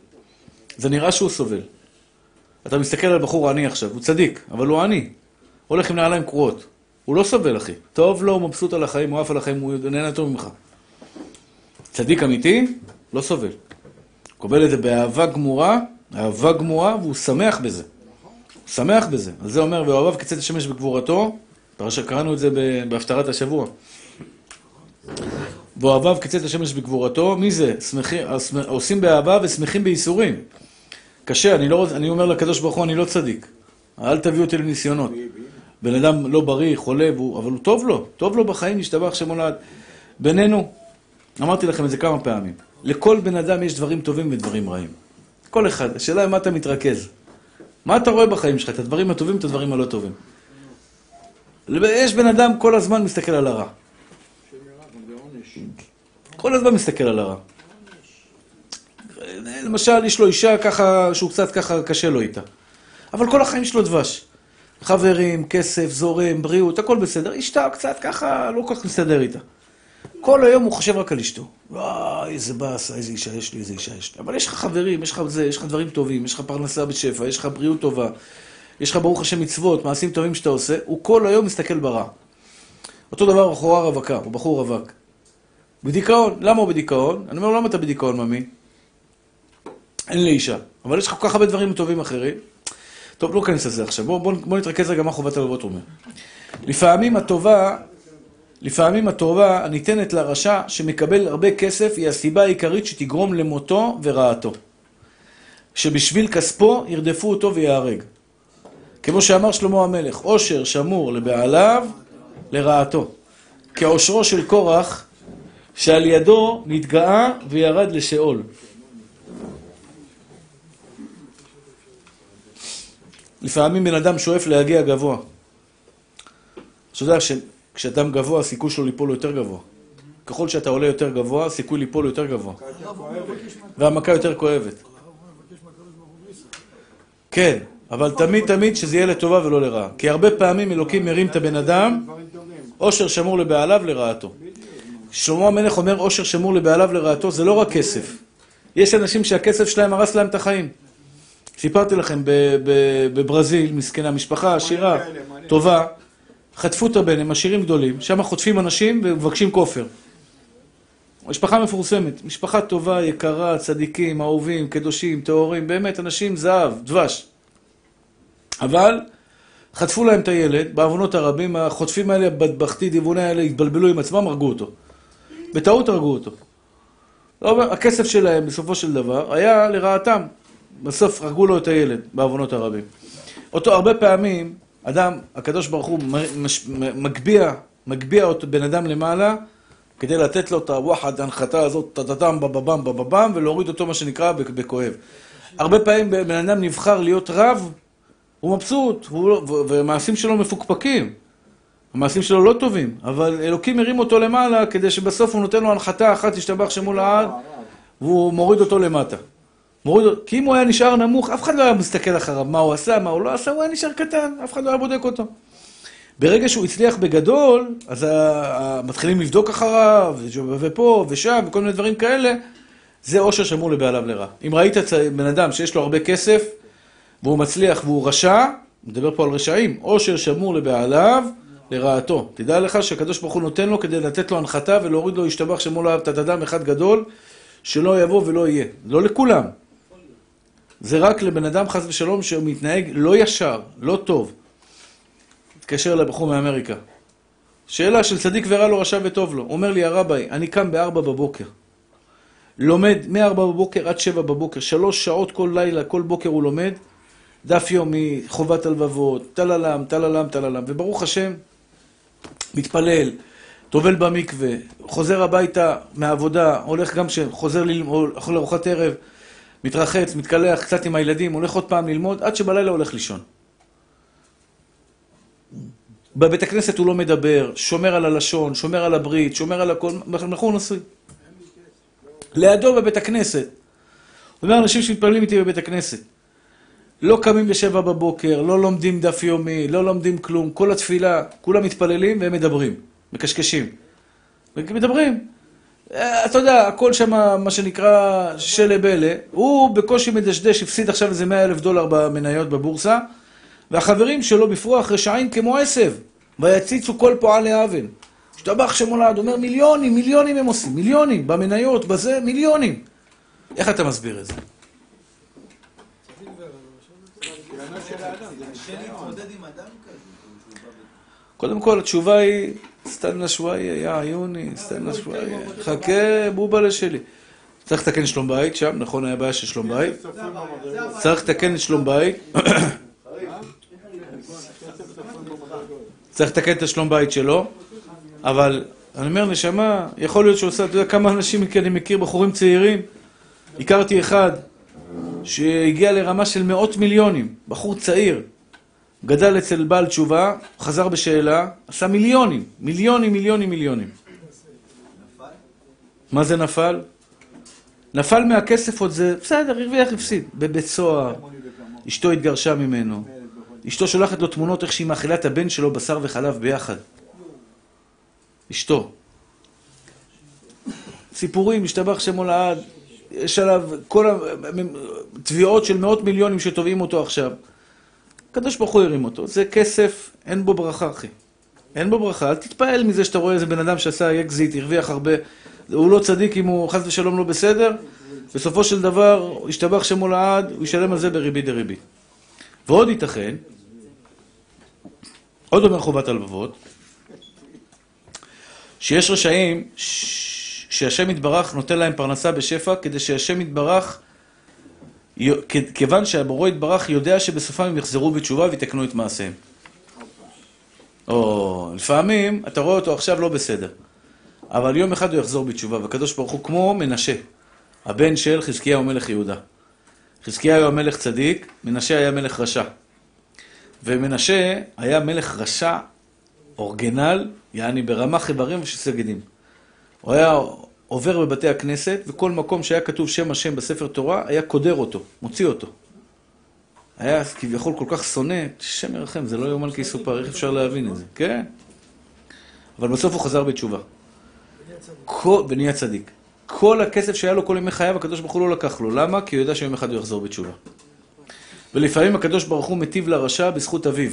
זה נראה שהוא סובל. אתה מסתכל על בחור עני עכשיו, הוא צדיק, אבל הוא עני. הולך עם נעליים קרועות. הוא לא סובל, אחי. טוב לו, הוא מבסוט על החיים, הוא אף על החיים, הוא נהנה טוב ממך. צדיק אמיתי, לא סובל. קובל את זה באהבה גמורה, אהבה גמורה, והוא שמח בזה. הוא שמח בזה. אז זה אומר, ואוהביו כצאת השמש בגבורתו, פרשה, קראנו את זה בהפטרת השבוע. ואוהביו כצאת השמש בגבורתו, מי זה? שמחים, עושים באהבה ושמחים בייסורים. קשה, אני, לא, אני אומר לקדוש ברוך הוא, אני לא צדיק. אל תביאו אותי לניסיונות. בן אדם לא בריא, חולה, והוא, אבל הוא טוב לו, טוב לו בחיים, ישתבח שמולד. בינינו, אמרתי לכם את זה כמה פעמים, לכל בן אדם יש דברים טובים ודברים רעים. כל אחד, השאלה היא מה אתה מתרכז. מה אתה רואה בחיים שלך, את הדברים הטובים, את הדברים הלא טובים. יש בן אדם כל הזמן מסתכל על הרע. כל הזמן מסתכל על הרע. למשל, יש לו אישה ככה, שהוא קצת ככה קשה לו איתה. אבל כל החיים שלו דבש. חברים, כסף, זורם, בריאות, הכל בסדר. אשתה קצת ככה, לא כל כך מסתדר איתה. כל היום הוא חושב רק על אשתו. וואי, איזה באסה, איזה אישה יש לי, איזה אישה יש לי. אבל יש לך חברים, יש לך זה, יש לך דברים טובים, יש לך פרנסה בשפע, יש לך בריאות טובה, יש לך ברוך השם מצוות, מעשים טובים שאתה עושה, הוא כל היום מסתכל ברע. אותו דבר בחורה רווקה, או בחור רווק. בדיכאון, למה הוא בדיכאון? אני אומר לו, למה אתה בדיכאון, ממי? אין לי אישה. אבל יש לך כל כך הרבה דברים טובים אחרים. טוב, לא כנס לזה עכשיו. בואו בוא, בוא נתרכז רגע מה חובת הלבבות אומר. לפעמים הטובה, לפעמים הטובה הניתנת לרשע שמקבל הרבה כסף היא הסיבה העיקרית שתגרום למותו ורעתו. שבשביל כספו ירדפו אותו ויהרג. כמו שאמר שלמה המלך, עושר שמור לבעליו לרעתו. כעושרו של קורח שעל ידו נתגאה וירד לשאול. לפעמים בן אדם שואף להגיע גבוה. אתה יודע שכשאדם גבוה, הסיכוי שלו ליפול הוא יותר גבוה. ככל שאתה עולה יותר גבוה, סיכוי ליפול יותר גבוה. והמכה יותר כואבת. כן, אבל תמיד תמיד שזה יהיה לטובה ולא לרעה. כי הרבה פעמים אלוקים מרים את הבן אדם, עושר שמור לבעליו לרעתו. שלמה המלך אומר עושר שמור לבעליו לרעתו, זה לא רק כסף. יש אנשים שהכסף שלהם הרס להם את החיים. סיפרתי לכם בברזיל, מסכנה, משפחה עשירה, טובה, חטפו את הבן, הם עשירים גדולים, שם חוטפים אנשים ומבקשים כופר. משפחה מפורסמת, משפחה טובה, יקרה, צדיקים, אהובים, קדושים, טהורים, באמת אנשים זהב, דבש. אבל חטפו להם את הילד, בעוונות הרבים, החוטפים האלה, בדבחתי, דיווני האלה, התבלבלו עם עצמם, הרגו אותו. בטעות הרגו אותו. הכסף שלהם בסופו של דבר היה לרעתם. בסוף הרגו לו את הילד, בעוונות הרבים. אותו הרבה פעמים, אדם, הקדוש ברוך הוא מגביע, מגביע אותו בן אדם למעלה, כדי לתת לו את הווחד, ההנחתה הזאת, טטטם, בבבם, בבבם, ולהוריד אותו מה שנקרא בכואב. הרבה פעמים בן אדם נבחר להיות רב, הוא מבסוט, והמעשים שלו מפוקפקים. המעשים שלו לא טובים, אבל אלוקים מרים אותו למעלה, כדי שבסוף הוא נותן לו הנחתה אחת, ישתבח שמו לעד, והוא מוריד אותו למטה. כי אם הוא היה נשאר נמוך, אף אחד לא היה מסתכל אחריו, מה הוא עשה, מה הוא לא עשה, הוא היה נשאר קטן, אף אחד לא היה בודק אותו. ברגע שהוא הצליח בגדול, אז מתחילים לבדוק אחריו, ופה ושם, וכל מיני דברים כאלה, זה עושר שמור לבעליו לרע. אם ראית בן אדם שיש לו הרבה כסף, והוא מצליח והוא רשע, מדבר פה על רשעים, עושר שמור לבעליו לרעתו. תדע לך שהקדוש ברוך הוא נותן לו כדי לתת לו הנחתה, ולהוריד לו ישתבח שמו לעד תת אדם אחד גדול, שלא יבוא ולא יהיה. לא לכולם. זה רק לבן אדם חס ושלום שמתנהג לא ישר, לא טוב. התקשר אליי בחור מאמריקה. שאלה של צדיק ורע לו, רשע וטוב לו. הוא אומר לי, הרבי, אני קם בארבע בבוקר. לומד מארבע בבוקר עד שבע בבוקר. שלוש שעות כל לילה, כל בוקר הוא לומד. דף יומי, חובת הלבבות, תללם, תללם, תללם. וברוך השם, מתפלל, טובל במקווה, חוזר הביתה מהעבודה, הולך גם שחוזר לארוחת ערב, מתרחץ, מתקלח קצת עם הילדים, הולך עוד פעם ללמוד, עד שבלילה הולך לישון. בבית הכנסת הוא לא מדבר, שומר על הלשון, שומר על הברית, שומר על הכל, מכון נשוי. לידו בבית הכנסת. הוא אומר, אנשים שמתפללים איתי בבית הכנסת. לא קמים בשבע בבוקר, לא לומדים דף יומי, לא לומדים כלום, כל התפילה, כולם מתפללים והם מדברים, מקשקשים. מדברים. אתה יודע, הכל שם, מה שנקרא, שלה בלה, הוא בקושי מדשדש, הפסיד עכשיו איזה מאה אלף דולר במניות בבורסה, והחברים שלו בפרוח רשעים כמו עשב, ויציצו כל פועל לאוון. השתבח שמו לעד, אומר מיליונים, מיליונים הם עושים, מיליונים, במניות, בזה, מיליונים. איך אתה מסביר את זה? קודם כל, התשובה היא, סטנה שוויה, יא עיוני, סטנה שוויה, חכה, בובלה שלי. צריך לתקן שלום בית שם, נכון, היה בעיה של שלום בית. צריך לתקן את שלום בית. צריך לתקן את השלום בית שלו, אבל אני אומר, נשמה, יכול להיות שהוא עושה, אתה יודע כמה אנשים כאלה מכיר, בחורים צעירים, הכרתי אחד שהגיע לרמה של מאות מיליונים, בחור צעיר, גדל אצל בעל תשובה, חזר בשאלה, עשה מיליונים, מיליונים, מיליונים, מיליונים. מה זה נפל? נפל מהכסף עוד זה, בסדר, הרוויח הפסיד, בבית סוהר, אשתו התגרשה ממנו. אשתו שולחת לו תמונות איך שהיא מאכילה את הבן שלו בשר וחלב ביחד. אשתו. סיפורים, השתבח שמו לעד, יש עליו כל התביעות של מאות מיליונים שתובעים אותו עכשיו. הקדוש ברוך הוא ירים אותו, זה כסף, אין בו ברכה אחי. אין בו ברכה, אל תתפעל מזה שאתה רואה איזה בן אדם שעשה אקזיט, הרוויח הרבה, הוא לא צדיק אם הוא חס ושלום לא בסדר, בסופו של דבר, השתבח שמו לעד, הוא ישלם על זה בריבי דריבי. ועוד ייתכן, עוד אומר חובת הלבבות, שיש רשעים שהשם יתברך נותן להם פרנסה בשפע, כדי שהשם יתברך, כיוון שהבורא יתברך יודע שבסופם הם יחזרו בתשובה ויתקנו את מעשיהם. או, לפעמים אתה רואה אותו עכשיו לא בסדר, אבל יום אחד הוא יחזור בתשובה, והקדוש ברוך הוא כמו מנשה, הבן של חזקיהו מלך יהודה. חזקיה היה מלך צדיק, מנשה היה מלך רשע. ומנשה היה מלך רשע, אורגנל, יעני ברמה חברים ושסגדים. הוא היה עובר בבתי הכנסת, וכל מקום שהיה כתוב שם השם בספר תורה, היה קודר אותו, מוציא אותו. היה כביכול כל כך שונא, שם ירחם, זה לא יאומן כי יסופר, איך אפשר להבין את זה? כן. אבל בסוף הוא חזר בתשובה. ונהיה צדיק. כל הכסף שהיה לו כל ימי חייו, הקדוש ברוך הוא לא לקח לו. למה? כי הוא יודע שיום אחד הוא יחזור בתשובה. ולפעמים הקדוש ברוך הוא מטיב לרשע בזכות אביו,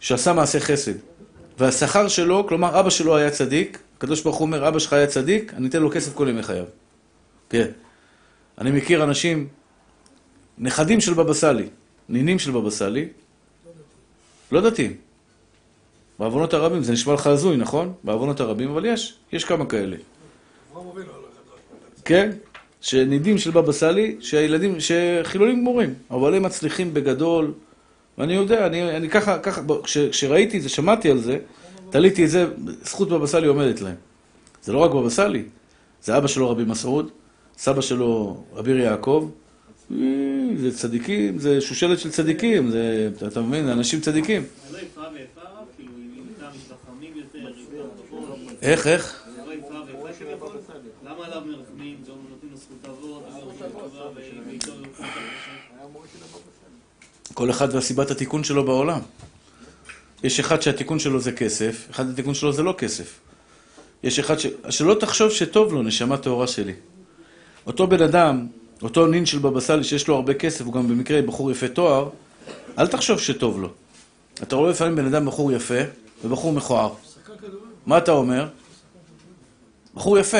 שעשה מעשה חסד. והשכר שלו, כלומר אבא שלו היה צדיק, הקדוש ברוך הוא אומר, אבא שלך היה צדיק, אני אתן לו כסף כל ימי חייו. כן. אני מכיר אנשים, נכדים של בבא סאלי, נינים של בבא סאלי, לא דתיים. בעוונות הרבים, זה נשמע לך הזוי, נכון? בעוונות הרבים, אבל יש, יש כמה כאלה. כן, שנידים של בבא סאלי, שהילדים, שחילולים גמורים, אבל הם מצליחים בגדול, ואני יודע, אני, אני ככה, ככה, כשראיתי את זה, שמעתי על זה, תליתי את זה, זכות בבא סאלי עומדת להם. זה לא רק בבא סאלי, זה אבא שלו רבי מסעוד, סבא שלו רבי יעקב, זה צדיקים, זה שושלת של צדיקים, זה, אתה מבין, אנשים צדיקים. איך, איך? למה עליו מרחמים, ג'ון נותנים לו זכות עבוד, כל אחד והסיבת התיקון שלו בעולם. יש אחד שהתיקון שלו זה כסף, אחד התיקון שלו זה לא כסף. יש אחד ש... שלא תחשוב שטוב לו, נשמה טהורה שלי. אותו בן אדם, אותו נין של בבא סאלי שיש לו הרבה כסף, הוא גם במקרה בחור יפה תואר, אל תחשוב שטוב לו. אתה רואה לפעמים בן אדם בחור יפה ובחור מכוער. מה אתה אומר? בחור יפה.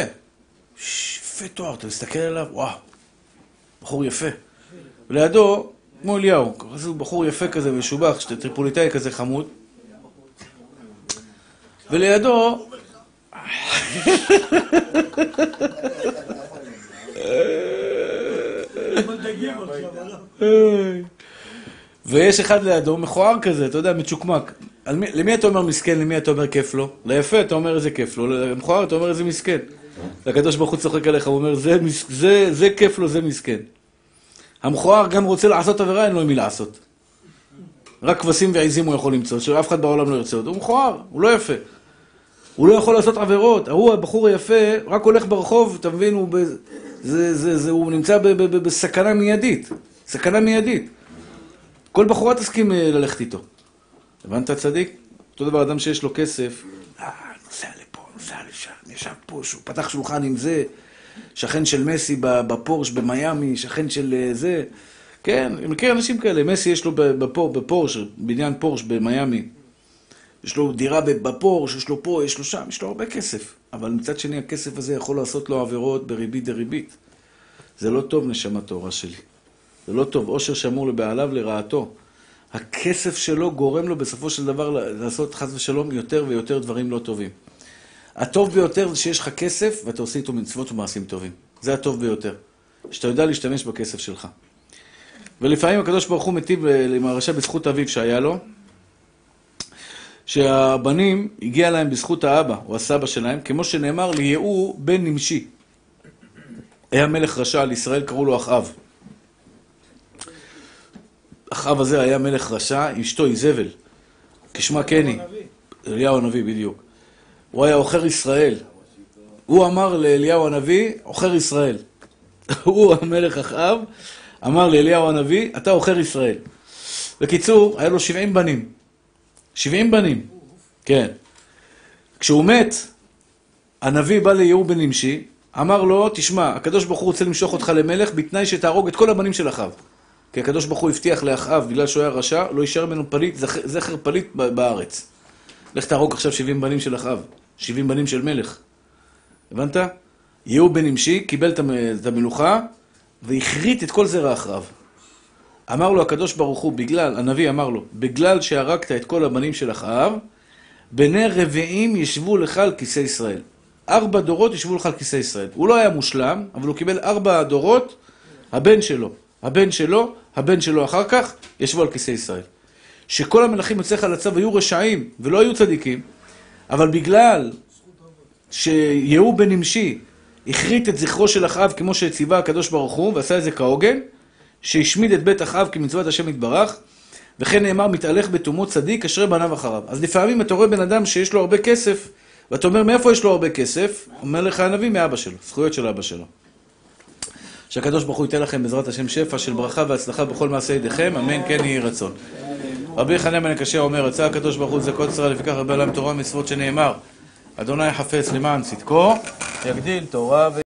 יפה תואר, אתה מסתכל עליו, וואו, בחור יפה. ולידו, כמו אליהו, כזה בחור יפה כזה משובח, טריפוליטאי כזה חמוד. ולידו... ויש אחד לידו, מכוער כזה, אתה יודע, מצ'וקמק. למי אתה אומר מסכן, למי אתה אומר כיף לו? ליפה, אתה אומר איזה כיף לו, למכוער אתה אומר איזה מסכן. והקדוש ברוך הוא צוחק עליך, הוא אומר, זה כיף לו, זה מסכן. המכוער גם רוצה לעשות עבירה, אין לו מי לעשות. רק כבשים ועיזים הוא יכול למצוא, שאף אחד בעולם לא ירצה אותו. הוא מכוער, הוא לא יפה. הוא לא יכול לעשות עבירות. הוא, הבחור היפה, רק הולך ברחוב, אתה מבין, הוא נמצא בסכנה מיידית. סכנה מיידית. כל בחורה תסכים ללכת איתו. הבנת הצדיק? אותו דבר, אדם שיש לו כסף, אה, נוסע לפה, נוסע לשם, ישב פה, שהוא פתח שולחן עם זה, שכן של מסי בפורש במיימי, שכן של זה, כן, אני מכיר אנשים כאלה, מסי יש לו בפורש, בניין פורש במיימי, יש לו דירה בפורש, יש לו פה, יש לו שם, יש לו הרבה כסף, אבל מצד שני הכסף הזה יכול לעשות לו עבירות בריבית דריבית. זה לא טוב נשמה תורה שלי, זה לא טוב, עושר שמור לבעליו לרעתו. הכסף שלו גורם לו בסופו של דבר לעשות חס ושלום יותר ויותר דברים לא טובים. הטוב ביותר זה שיש לך כסף ואתה עושה איתו מצוות ומעשים טובים. זה הטוב ביותר, שאתה יודע להשתמש בכסף שלך. ולפעמים הקדוש ברוך הוא מטיב עם הרשע בזכות אביו שהיה לו, שהבנים הגיע להם בזכות האבא או הסבא שלהם, כמו שנאמר ליהוא בן נמשי. היה מלך רשע על ישראל, קראו לו אחאב. אחאב הזה היה מלך רשע, אשתו איזבל, כשמה קני, אליהו הנביא בדיוק. הוא היה עוכר ישראל. הוא אמר לאליהו הנביא, עוכר ישראל. הוא המלך אחאב, אמר לאליהו הנביא, אתה עוכר ישראל. בקיצור, היה לו שבעים בנים. שבעים בנים, כן. כשהוא מת, הנביא בא ליהוא בן נמשי, אמר לו, תשמע, הקדוש ברוך הוא רוצה למשוך אותך למלך, בתנאי שתהרוג את כל הבנים של אחאב. כי הקדוש ברוך הוא הבטיח לאחאב, בגלל שהוא היה רשע, לא יישאר ממנו פליט, זכר פליט בארץ. לך תהרוג עכשיו שבעים בנים של אחאב, שבעים בנים של מלך. הבנת? יהוא בן נמשי קיבל את המלוכה, והכרית את כל זרע אחאב. אמר לו הקדוש ברוך הוא, בגלל, הנביא אמר לו, בגלל שהרגת את כל הבנים של אחאב, בני רבעים ישבו לך על כיסא ישראל. ארבע דורות ישבו לך על כיסא ישראל. הוא לא היה מושלם, אבל הוא קיבל ארבע דורות, הבן שלו. הבן שלו, הבן שלו אחר כך, ישבו על כיסא ישראל. שכל המלכים יוצאיך על הצו היו רשעים ולא היו צדיקים, אבל בגלל שיהוא בן נמשי הכרית את זכרו של אחאב כמו שהציבה הקדוש ברוך הוא, ועשה את זה כהוגן, שהשמיד את בית אחאב כמצוות השם יתברך, וכן נאמר מתהלך בתומו צדיק אשרי בניו אחריו. אז לפעמים אתה רואה בן אדם שיש לו הרבה כסף, ואתה אומר, מאיפה יש לו הרבה כסף? אומר לך הנביא, מאבא שלו, זכויות של אבא שלו. שהקדוש ברוך הוא ייתן לכם בעזרת השם שפע של ברכה והצלחה בכל מעשה ידיכם, אמן כן יהי רצון. רבי חנן בן הקשה אומר, רצה הקדוש ברוך הוא לזכות ישראל לפיכך הרבה להם תורה ומצוות שנאמר, אדוני חפץ למען צדקו, יגדיל תורה ו...